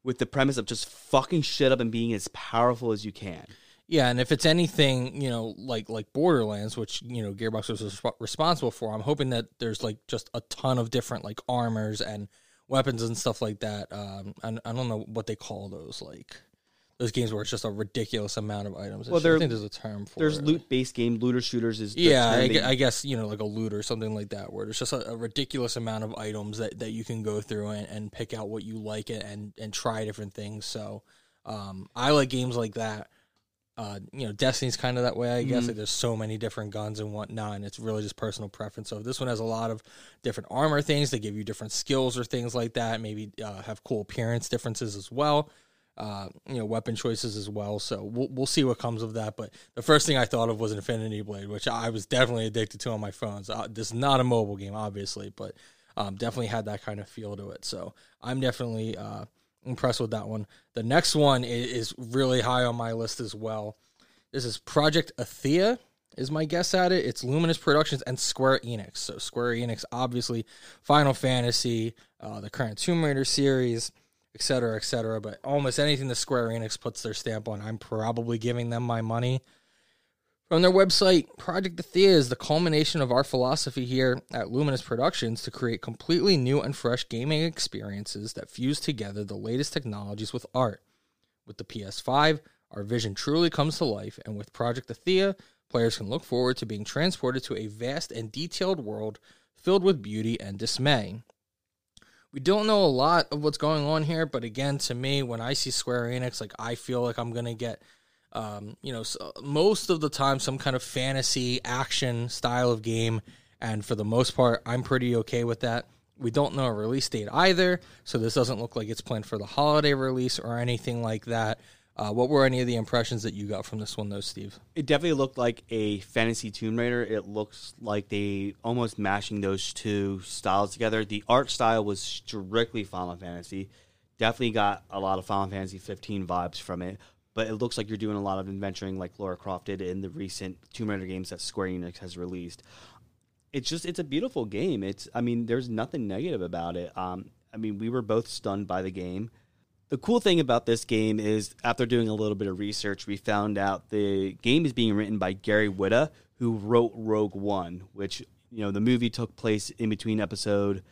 with the premise of just fucking shit up and being as powerful as you can. Yeah, and if it's anything, you know, like Borderlands, which, you know, Gearbox was responsible for, I'm hoping that there's, like, just a ton of different, like, armors and weapons and stuff like that. I don't know what they call those, like, those games where it's just a ridiculous amount of items. Well, I think there's a term for it. There's loot-based game. Looter shooters is the term. I guess, you know, like a loot or something like that, where there's just a ridiculous amount of items that you can go through and pick out what you like and try different things. So I like games like that. You know, Destiny's kind of that way, I guess. Mm-hmm. Like, there's so many different guns and whatnot, and it's really just personal preference. So this one has a lot of different armor things. They give you different skills or things like that, maybe have cool appearance differences as well, you know, weapon choices as well. So we'll see what comes of that. But the first thing I thought of was Infinity Blade, which I was definitely addicted to on my phones. This is not a mobile game, obviously, but definitely had that kind of feel to it. So I'm definitely impressed with that one. The next one is really high on my list as well. This is Project Athea, is my guess at it. It's Luminous Productions and Square Enix. So Square Enix, obviously, Final Fantasy, the current Tomb Raider series, etc., etc. But almost anything that Square Enix puts their stamp on, I'm probably giving them my money. From their website, Project Athea is the culmination of our philosophy here at Luminous Productions to create completely new and fresh gaming experiences that fuse together the latest technologies with art. With the PS5, our vision truly comes to life, and with Project Athea, players can look forward to being transported to a vast and detailed world filled with beauty and dismay. We don't know a lot of what's going on here, but again, to me, when I see Square Enix, like, I feel like I'm going to get you know, most of the time, some kind of fantasy action style of game, and for the most part, I'm pretty okay with that. We don't know a release date either, so this doesn't look like it's planned for the holiday release or anything like that. What were any of the impressions that you got from this one, though, Steve? It definitely looked like a fantasy Tomb Raider. It looks like they almost mashing those two styles together. The art style was strictly Final Fantasy. Definitely got a lot of Final Fantasy 15 vibes from it, but it looks like you're doing a lot of adventuring like Lara Croft did in the recent Tomb Raider games that Square Enix has released. It's just, it's a beautiful game. It's, I mean, there's nothing negative about it. I mean, we were both stunned by the game. The cool thing about this game is, after doing a little bit of research, we found out the game is being written by Gary Whitta, who wrote Rogue One, which, you know, the movie took place in between episode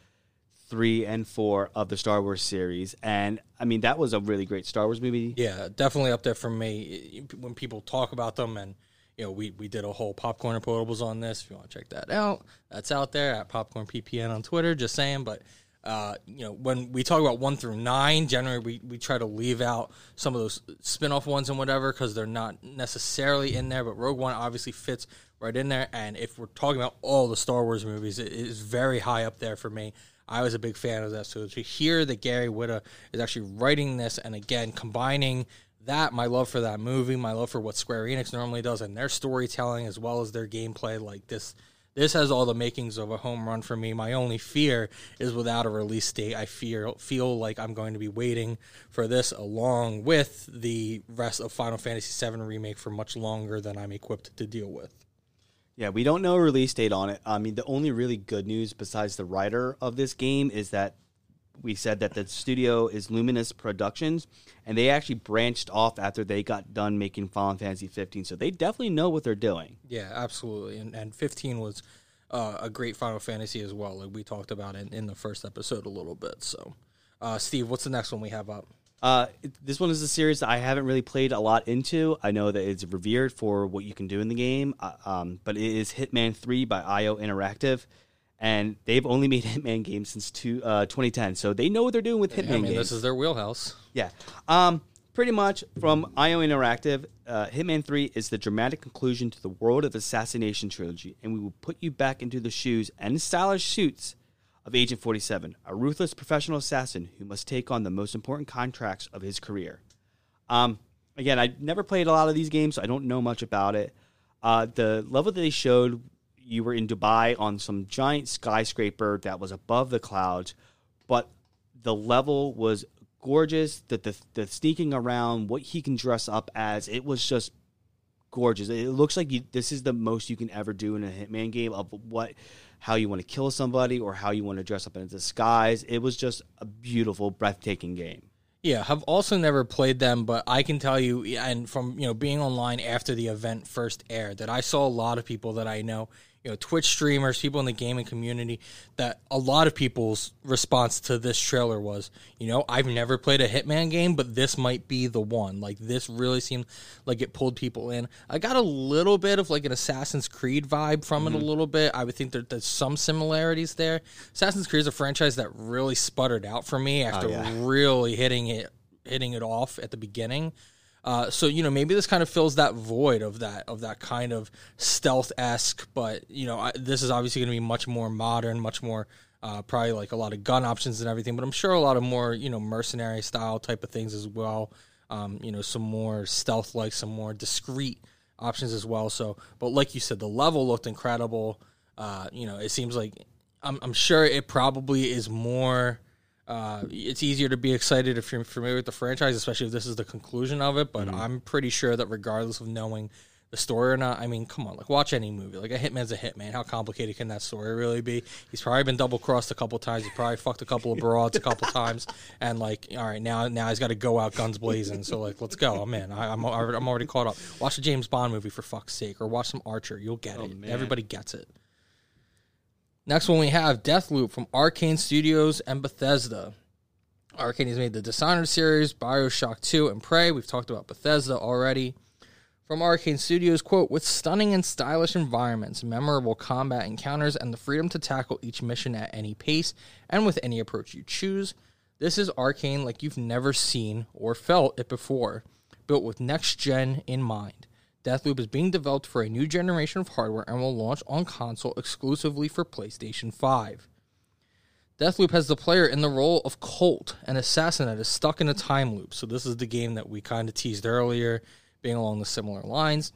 3 and 4 of the Star Wars series. And, I mean, that was a really great Star Wars movie. Yeah, definitely up there for me. When people talk about them, and, you know, we did a whole Popcorn and Potables on this. If you want to check that out, that's out there at PopcornPPN on Twitter, just saying, but... you know, when we talk about 1 through 9, generally we try to leave out some of those spin-off ones and whatever because they're not necessarily in there, but Rogue One obviously fits right in there. And if we're talking about all the Star Wars movies, it is very high up there for me. I was a big fan of that. So to hear that Gary Whitta is actually writing this, and again, combining that, my love for that movie, my love for what Square Enix normally does and their storytelling as well as their gameplay, like this has all the makings of a home run for me. My only fear is without a release date. I feel like I'm going to be waiting for this along with the rest of Final Fantasy VII Remake for much longer than I'm equipped to deal with. Yeah, we don't know a release date on it. I mean, the only really good news besides the writer of this game is that we said that the studio is Luminous Productions, and they actually branched off after they got done making Final Fantasy 15, so they definitely know what they're doing. Yeah, absolutely, and 15 was a great Final Fantasy as well, like we talked about in the first episode a little bit. So, Steve, what's the next one we have up? This one is a series that I haven't really played a lot into. I know that it's revered for what you can do in the game, but it is Hitman 3 by IO Interactive. And they've only made Hitman games since 2010, so they know what they're doing with Hitman games. This is their wheelhouse. Yeah. Pretty much, from IO Interactive, Hitman 3 is the dramatic conclusion to the World of Assassination trilogy, and we will put you back into the shoes and stylish suits of Agent 47, a ruthless professional assassin who must take on the most important contracts of his career. Again, I never played a lot of these games, so I don't know much about it. The level that they showed... You were in Dubai on some giant skyscraper that was above the clouds, but the level was gorgeous. The sneaking around, what he can dress up as, it was just gorgeous. It looks like this is the most you can ever do in a Hitman game of how you want to kill somebody or how you want to dress up in a disguise. It was just a beautiful, breathtaking game. Yeah, I've also never played them, but I can tell you, and from being online after the event first aired, that I saw a lot of people that I know, Twitch streamers, people in the gaming community, that a lot of people's response to this trailer was, I've never played a Hitman game, but this might be the one. Like, this really seemed like it pulled people in. I got a little bit of, like, an Assassin's Creed vibe from it a little bit. I would think there's some similarities there. Assassin's Creed is a franchise that really sputtered out for me after really hitting it off at the beginning. So, maybe this kind of fills that void of that kind of stealth-esque, but, this is obviously going to be much more modern, much more probably like a lot of gun options and everything, but I'm sure a lot of more, mercenary style type of things as well. Some more stealth-like, some more discreet options as well. So, but like you said, the level looked incredible. It seems like I'm sure it probably is more... it's easier to be excited if you're familiar with the franchise, especially if this is the conclusion of it, but I'm pretty sure that regardless of knowing the story or not, I mean, come on, like, watch any movie. Like, a hitman's a hitman. How complicated can that story really be? He's probably been double-crossed a couple times. He probably fucked a couple of broads a couple times, and, like, all right, now he's got to go out guns blazing, so, like, let's go. I'm in. I'm already caught up. Watch a James Bond movie, for fuck's sake, or watch some Archer. You'll get it. Man. Everybody gets it. Next one we have Deathloop from Arkane Studios and Bethesda. Arkane has made the Dishonored series, Bioshock 2, and Prey. We've talked about Bethesda already. From Arkane Studios, quote, with stunning and stylish environments, memorable combat encounters, and the freedom to tackle each mission at any pace and with any approach you choose, this is Arkane like you've never seen or felt it before, built with next gen in mind. Deathloop is being developed for a new generation of hardware and will launch on console exclusively for PlayStation 5. Deathloop has the player in the role of Colt, an assassin that is stuck in a time loop. So this is the game that we kind of teased earlier, being along the similar lines.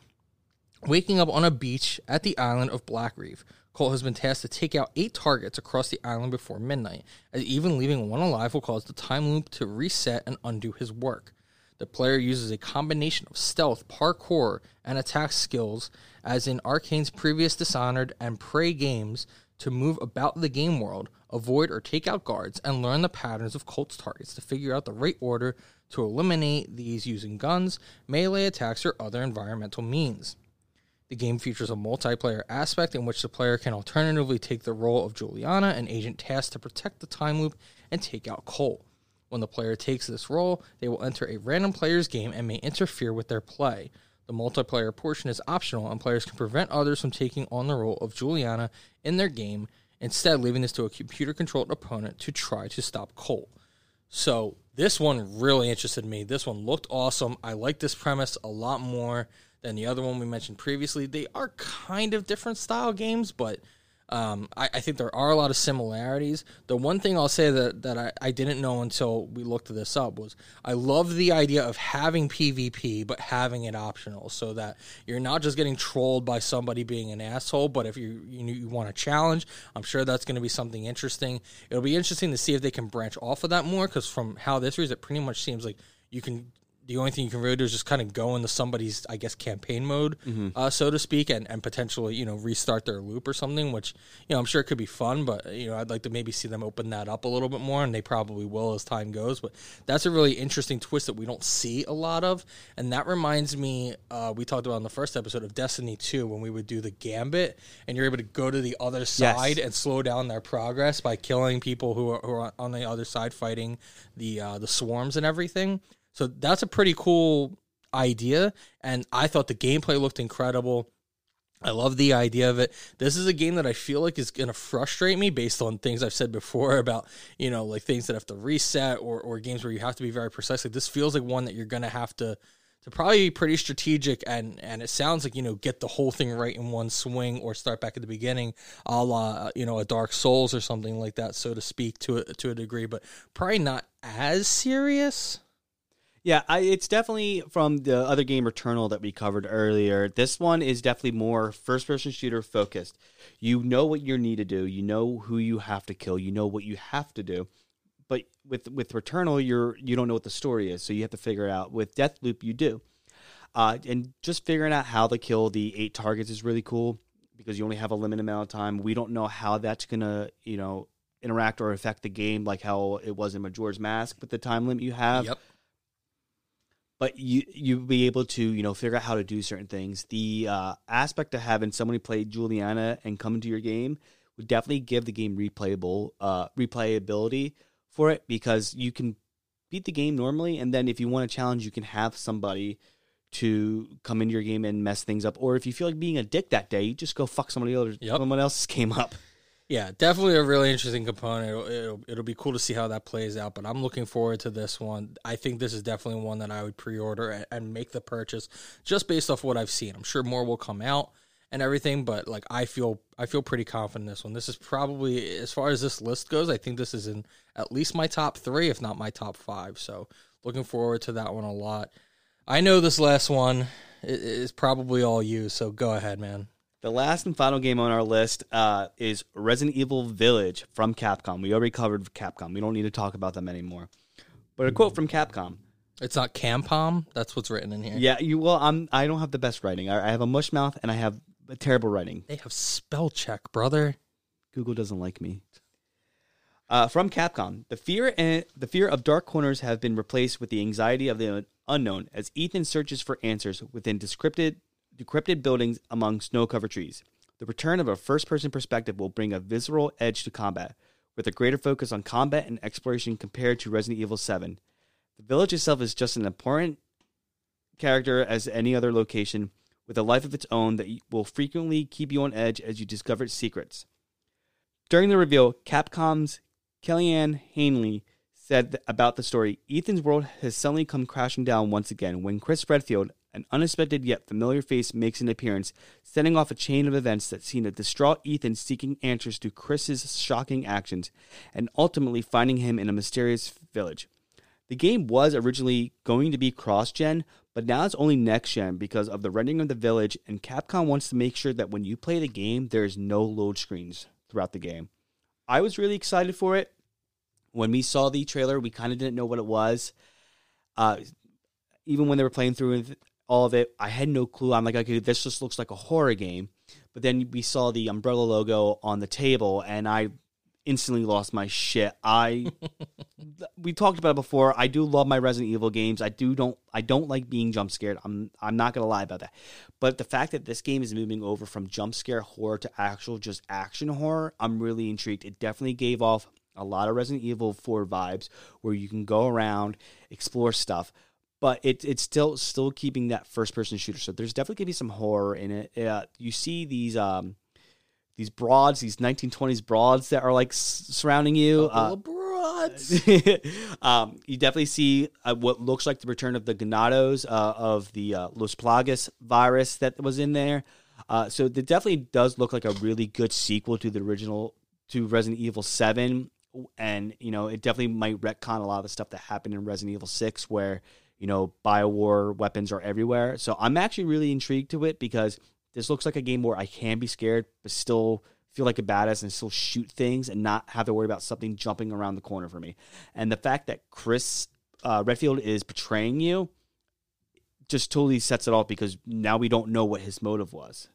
Waking up on a beach at the island of Blackreef, Colt has been tasked to take out 8 targets across the island before midnight, as even leaving one alive will cause the time loop to reset and undo his work. The player uses a combination of stealth, parkour, and attack skills, as in Arcane's previous Dishonored and Prey games, to move about the game world, avoid or take out guards, and learn the patterns of Colt's targets to figure out the right order to eliminate these using guns, melee attacks, or other environmental means. The game features a multiplayer aspect in which the player can alternatively take the role of Juliana, an agent tasked to protect the time loop and take out Colt. When the player takes this role, they will enter a random player's game and may interfere with their play. The multiplayer portion is optional, and players can prevent others from taking on the role of Juliana in their game, instead leaving this to a computer-controlled opponent to try to stop Colt. So, this one really interested me. This one looked awesome. I like this premise a lot more than the other one we mentioned previously. They are kind of different style games, but I think there are a lot of similarities. The one thing I'll say that I didn't know until we looked this up was I love the idea of having PvP but having it optional, so that you're not just getting trolled by somebody being an asshole, but if you want a challenge, I'm sure that's going to be something interesting. It'll be interesting to see if they can branch off of that more, because from how this reads, it pretty much seems like you can... The only thing you can really do is just kind of go into somebody's, I guess, campaign mode, so to speak, and potentially, restart their loop or something, which, I'm sure it could be fun, but, I'd like to maybe see them open that up a little bit more, and they probably will as time goes. But that's a really interesting twist that we don't see a lot of, and that reminds me, we talked about in the first episode of Destiny 2, when we would do the Gambit, and you're able to go to the other side and slow down their progress by killing people who are on the other side fighting the swarms and everything. So that's a pretty cool idea, and I thought the gameplay looked incredible. I love the idea of it. This is a game that I feel like is going to frustrate me based on things I've said before about, like things that have to reset or games where you have to be very precise. Like, this feels like one that you're going to have to probably be pretty strategic, and it sounds like, get the whole thing right in one swing or start back at the beginning, a la, a Dark Souls or something like that, so to speak, to a degree, but probably not as serious. Yeah, it's definitely from the other game, Returnal, that we covered earlier. This one is definitely more first-person shooter focused. You know what you need to do. You know who you have to kill. You know what you have to do. But with Returnal, you don't know what the story is, so you have to figure it out. With Deathloop, you do. And just figuring out how to kill the 8 targets is really cool, because you only have a limited amount of time. We don't know how that's going to, interact or affect the game, like how it was in Majora's Mask with the time limit you have. Yep. But you'll be able to, figure out how to do certain things. The aspect of having somebody play Juliana and come into your game would definitely give the game replayability for it, because you can beat the game normally, and then if you want a challenge, you can have somebody to come into your game and mess things up. Or if you feel like being a dick that day, you just go fuck someone else's game up. Yeah, definitely a really interesting component. It'll be cool to see how that plays out, but I'm looking forward to this one. I think this is definitely one that I would pre-order and make the purchase just based off what I've seen. I'm sure more will come out and everything, but like I feel pretty confident in this one. This is probably, as far as this list goes, I think this is in at least my top 3, if not my top 5. So looking forward to that one a lot. I know this last one is probably all you, so go ahead, man. The last and final game on our list is Resident Evil Village from Capcom. We already covered Capcom. We don't need to talk about them anymore. But a quote from Capcom. It's not Campom? That's what's written in here. Yeah, I don't have the best writing. I have a mush mouth, and I have a terrible writing. They have spell check, brother. Google doesn't like me. From Capcom, the fear of dark corners have been replaced with the anxiety of the unknown as Ethan searches for answers within decrepit buildings among snow-covered trees. The return of a first-person perspective will bring a visceral edge to combat, with a greater focus on combat and exploration compared to Resident Evil 7. The village itself is just an important character as any other location, with a life of its own that will frequently keep you on edge as you discover its secrets. During the reveal, Capcom's Kellyanne Hanley said about the story, Ethan's world has suddenly come crashing down once again when Chris Redfield, an unexpected yet familiar face, makes an appearance, setting off a chain of events that seen a distraught Ethan seeking answers to Chris's shocking actions, and ultimately finding him in a mysterious village. The game was originally going to be cross-gen, But now it's only next gen because of the rendering of the village, and Capcom wants to make sure that when you play the game, there is no load screens throughout the game. I was really excited for it. When we saw the trailer, we kind of didn't know what it was. Even when they were playing through all of it, I had no clue. I'm like, okay, this just looks like a horror game. But then we saw the Umbrella logo on the table, and I instantly lost my shit. We talked about it before. I do love my Resident Evil games. I don't like being jump scared. I'm not gonna lie about that. But the fact that this game is moving over from jump scare horror to actual just action horror, I'm really intrigued. It definitely gave off a lot of Resident Evil 4 vibes, where you can go around, explore stuff, but it's still keeping that first person shooter. So there's definitely gonna be some horror in it. You see these broads, these 1920s broads that are like surrounding you. You definitely see what looks like the return of the Ganados of the Los Plagas virus that was in there. So it definitely does look like a really good sequel to the original, to Resident Evil 7. And, you know, it definitely might retcon a lot of the stuff that happened in Resident Evil 6 where, you know, biowar weapons are everywhere. So I'm actually really intrigued to it because this looks like a game where I can be scared but still feel like a badass and still shoot things and not have to worry about something jumping around the corner for me. And the fact that Chris Redfield is betraying you just totally sets it off, because now we don't know what his motive was.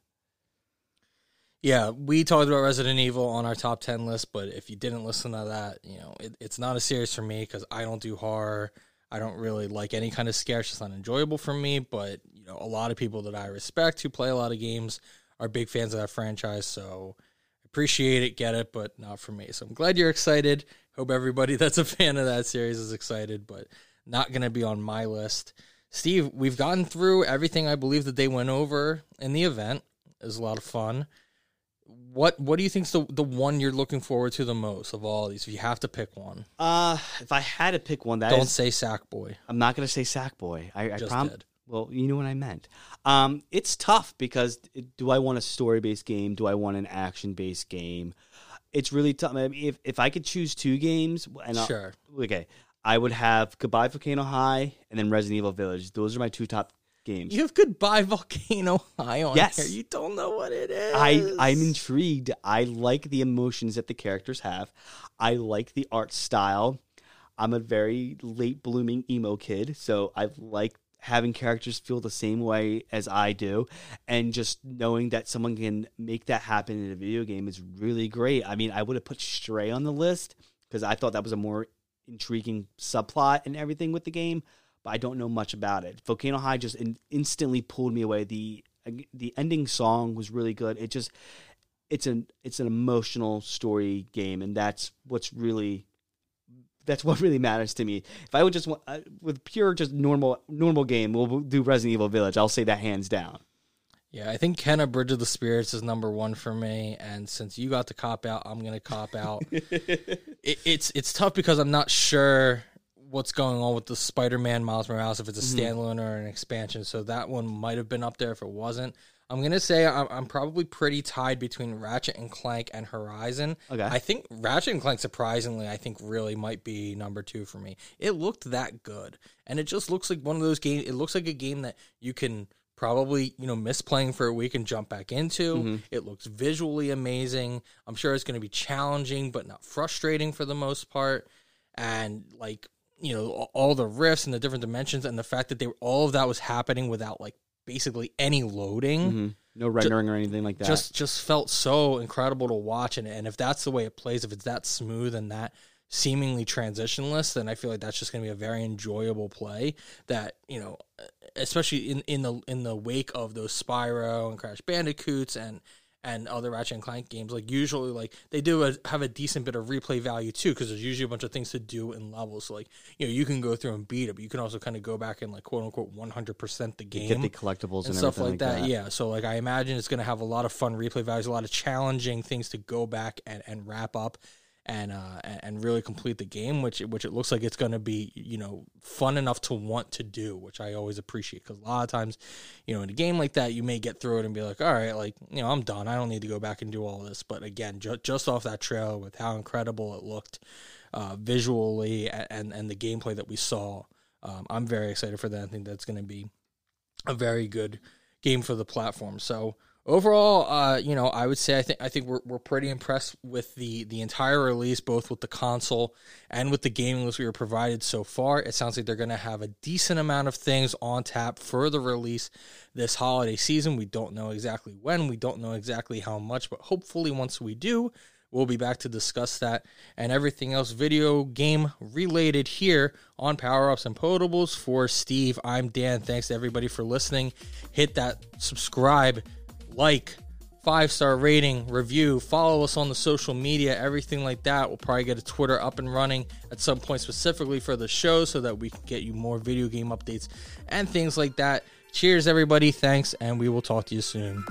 Yeah, we talked about Resident Evil on our top 10 list, but if you didn't listen to that, you know, it's not a series for me because I don't do horror. I don't really like any kind of scare. It's just not enjoyable for me, but you know, a lot of people that I respect who play a lot of games are big fans of that franchise, so appreciate it, get it, but not for me. So I'm glad you're excited. Hope everybody that's a fan of that series is excited, but not going to be on my list. Steve, we've gotten through everything I believe that they went over in the event. It was a lot of fun. What do you think's the one you're looking forward to the most of all of these? If you have to pick one, if I had to pick one, don't say Sackboy. I'm not gonna say Sackboy. I promised. Well, you know what I meant. It's tough because do I want a story based game? Do I want an action based game? It's really tough. I mean, if I could choose two games, and sure, okay, I would have Goodbye Volcano High and then Resident Evil Village. Those are my two top games. You have Goodbye Volcano High on yes. Here. You don't know what it is. I'm intrigued. I like the emotions that the characters have. I like the art style. I'm a very late blooming emo kid, so I like having characters feel the same way as I do, and just knowing that someone can make that happen in a video game is really great. I mean, I would have put Stray on the list because I thought that was a more intriguing subplot and everything with the game, but I don't know much about it. Volcano High just instantly pulled me away. The ending song was really good. It just it's an emotional story game, and that's what really matters to me. If I would just want with pure just normal game, we'll do Resident Evil Village. I'll say that hands down. Yeah, I think Kenna Bridge of the Spirits is number one for me, and since you got the cop out, I'm gonna cop out. It's tough because I'm not sure what's going on with the Spider-Man Miles Morales, if it's a standalone or an expansion. So that one might have been up there if it wasn't. I'm going to say I'm probably pretty tied between Ratchet & Clank and Horizon. Okay. I think Ratchet & Clank, surprisingly, really might be number two for me. It looked that good. And it just looks like one of those games. It looks like a game that you can probably, you know, miss playing for a week and jump back into. Mm-hmm. It looks visually amazing. I'm sure it's going to be challenging, but not frustrating for the most part. And, like, you know, all the rifts and the different dimensions, and the fact that all of that was happening without like basically any loading, no rendering or anything like that. Just felt so incredible to watch. And if that's the way it plays, if it's that smooth and that seemingly transitionless, then I feel like that's just going to be a very enjoyable play. That, you know, especially in the wake of those Spyro and Crash Bandicoots and other Ratchet & Clank games, like usually like they do have a decent bit of replay value too, because there's usually a bunch of things to do in levels. So like, you know, you can go through and beat it, but you can also kind of go back and like quote unquote 100% the game. You get the collectibles and stuff like that. Yeah. So like I imagine it's going to have a lot of fun replay values, a lot of challenging things to go back and wrap up and really complete the game, which it looks like it's going to be, you know, fun enough to want to do, which I always appreciate, because a lot of times, you know, in a game like that, you may get through it and be like, all right, like, you know, I'm done. I don't need to go back and do all this. But again, just off that trailer with how incredible it looked visually and the gameplay that we saw, I'm very excited for that. I think that's going to be a very good game for the platform. So overall, you know, I would say I think we're pretty impressed with the entire release, both with the console and with the gaming list we were provided so far. It sounds like they're going to have a decent amount of things on tap for the release this holiday season. We don't know exactly when, we don't know exactly how much, but hopefully once we do, we'll be back to discuss that and everything else video game related here on Power Ups and Potables. For Steve, I'm Dan. Thanks to everybody for listening. Hit that subscribe, like, 5-star rating, review, follow us on the social media, everything like that. We'll probably get a Twitter up and running at some point specifically for the show so that we can get you more video game updates and things like that. Cheers, everybody. Thanks, and we will talk to you soon.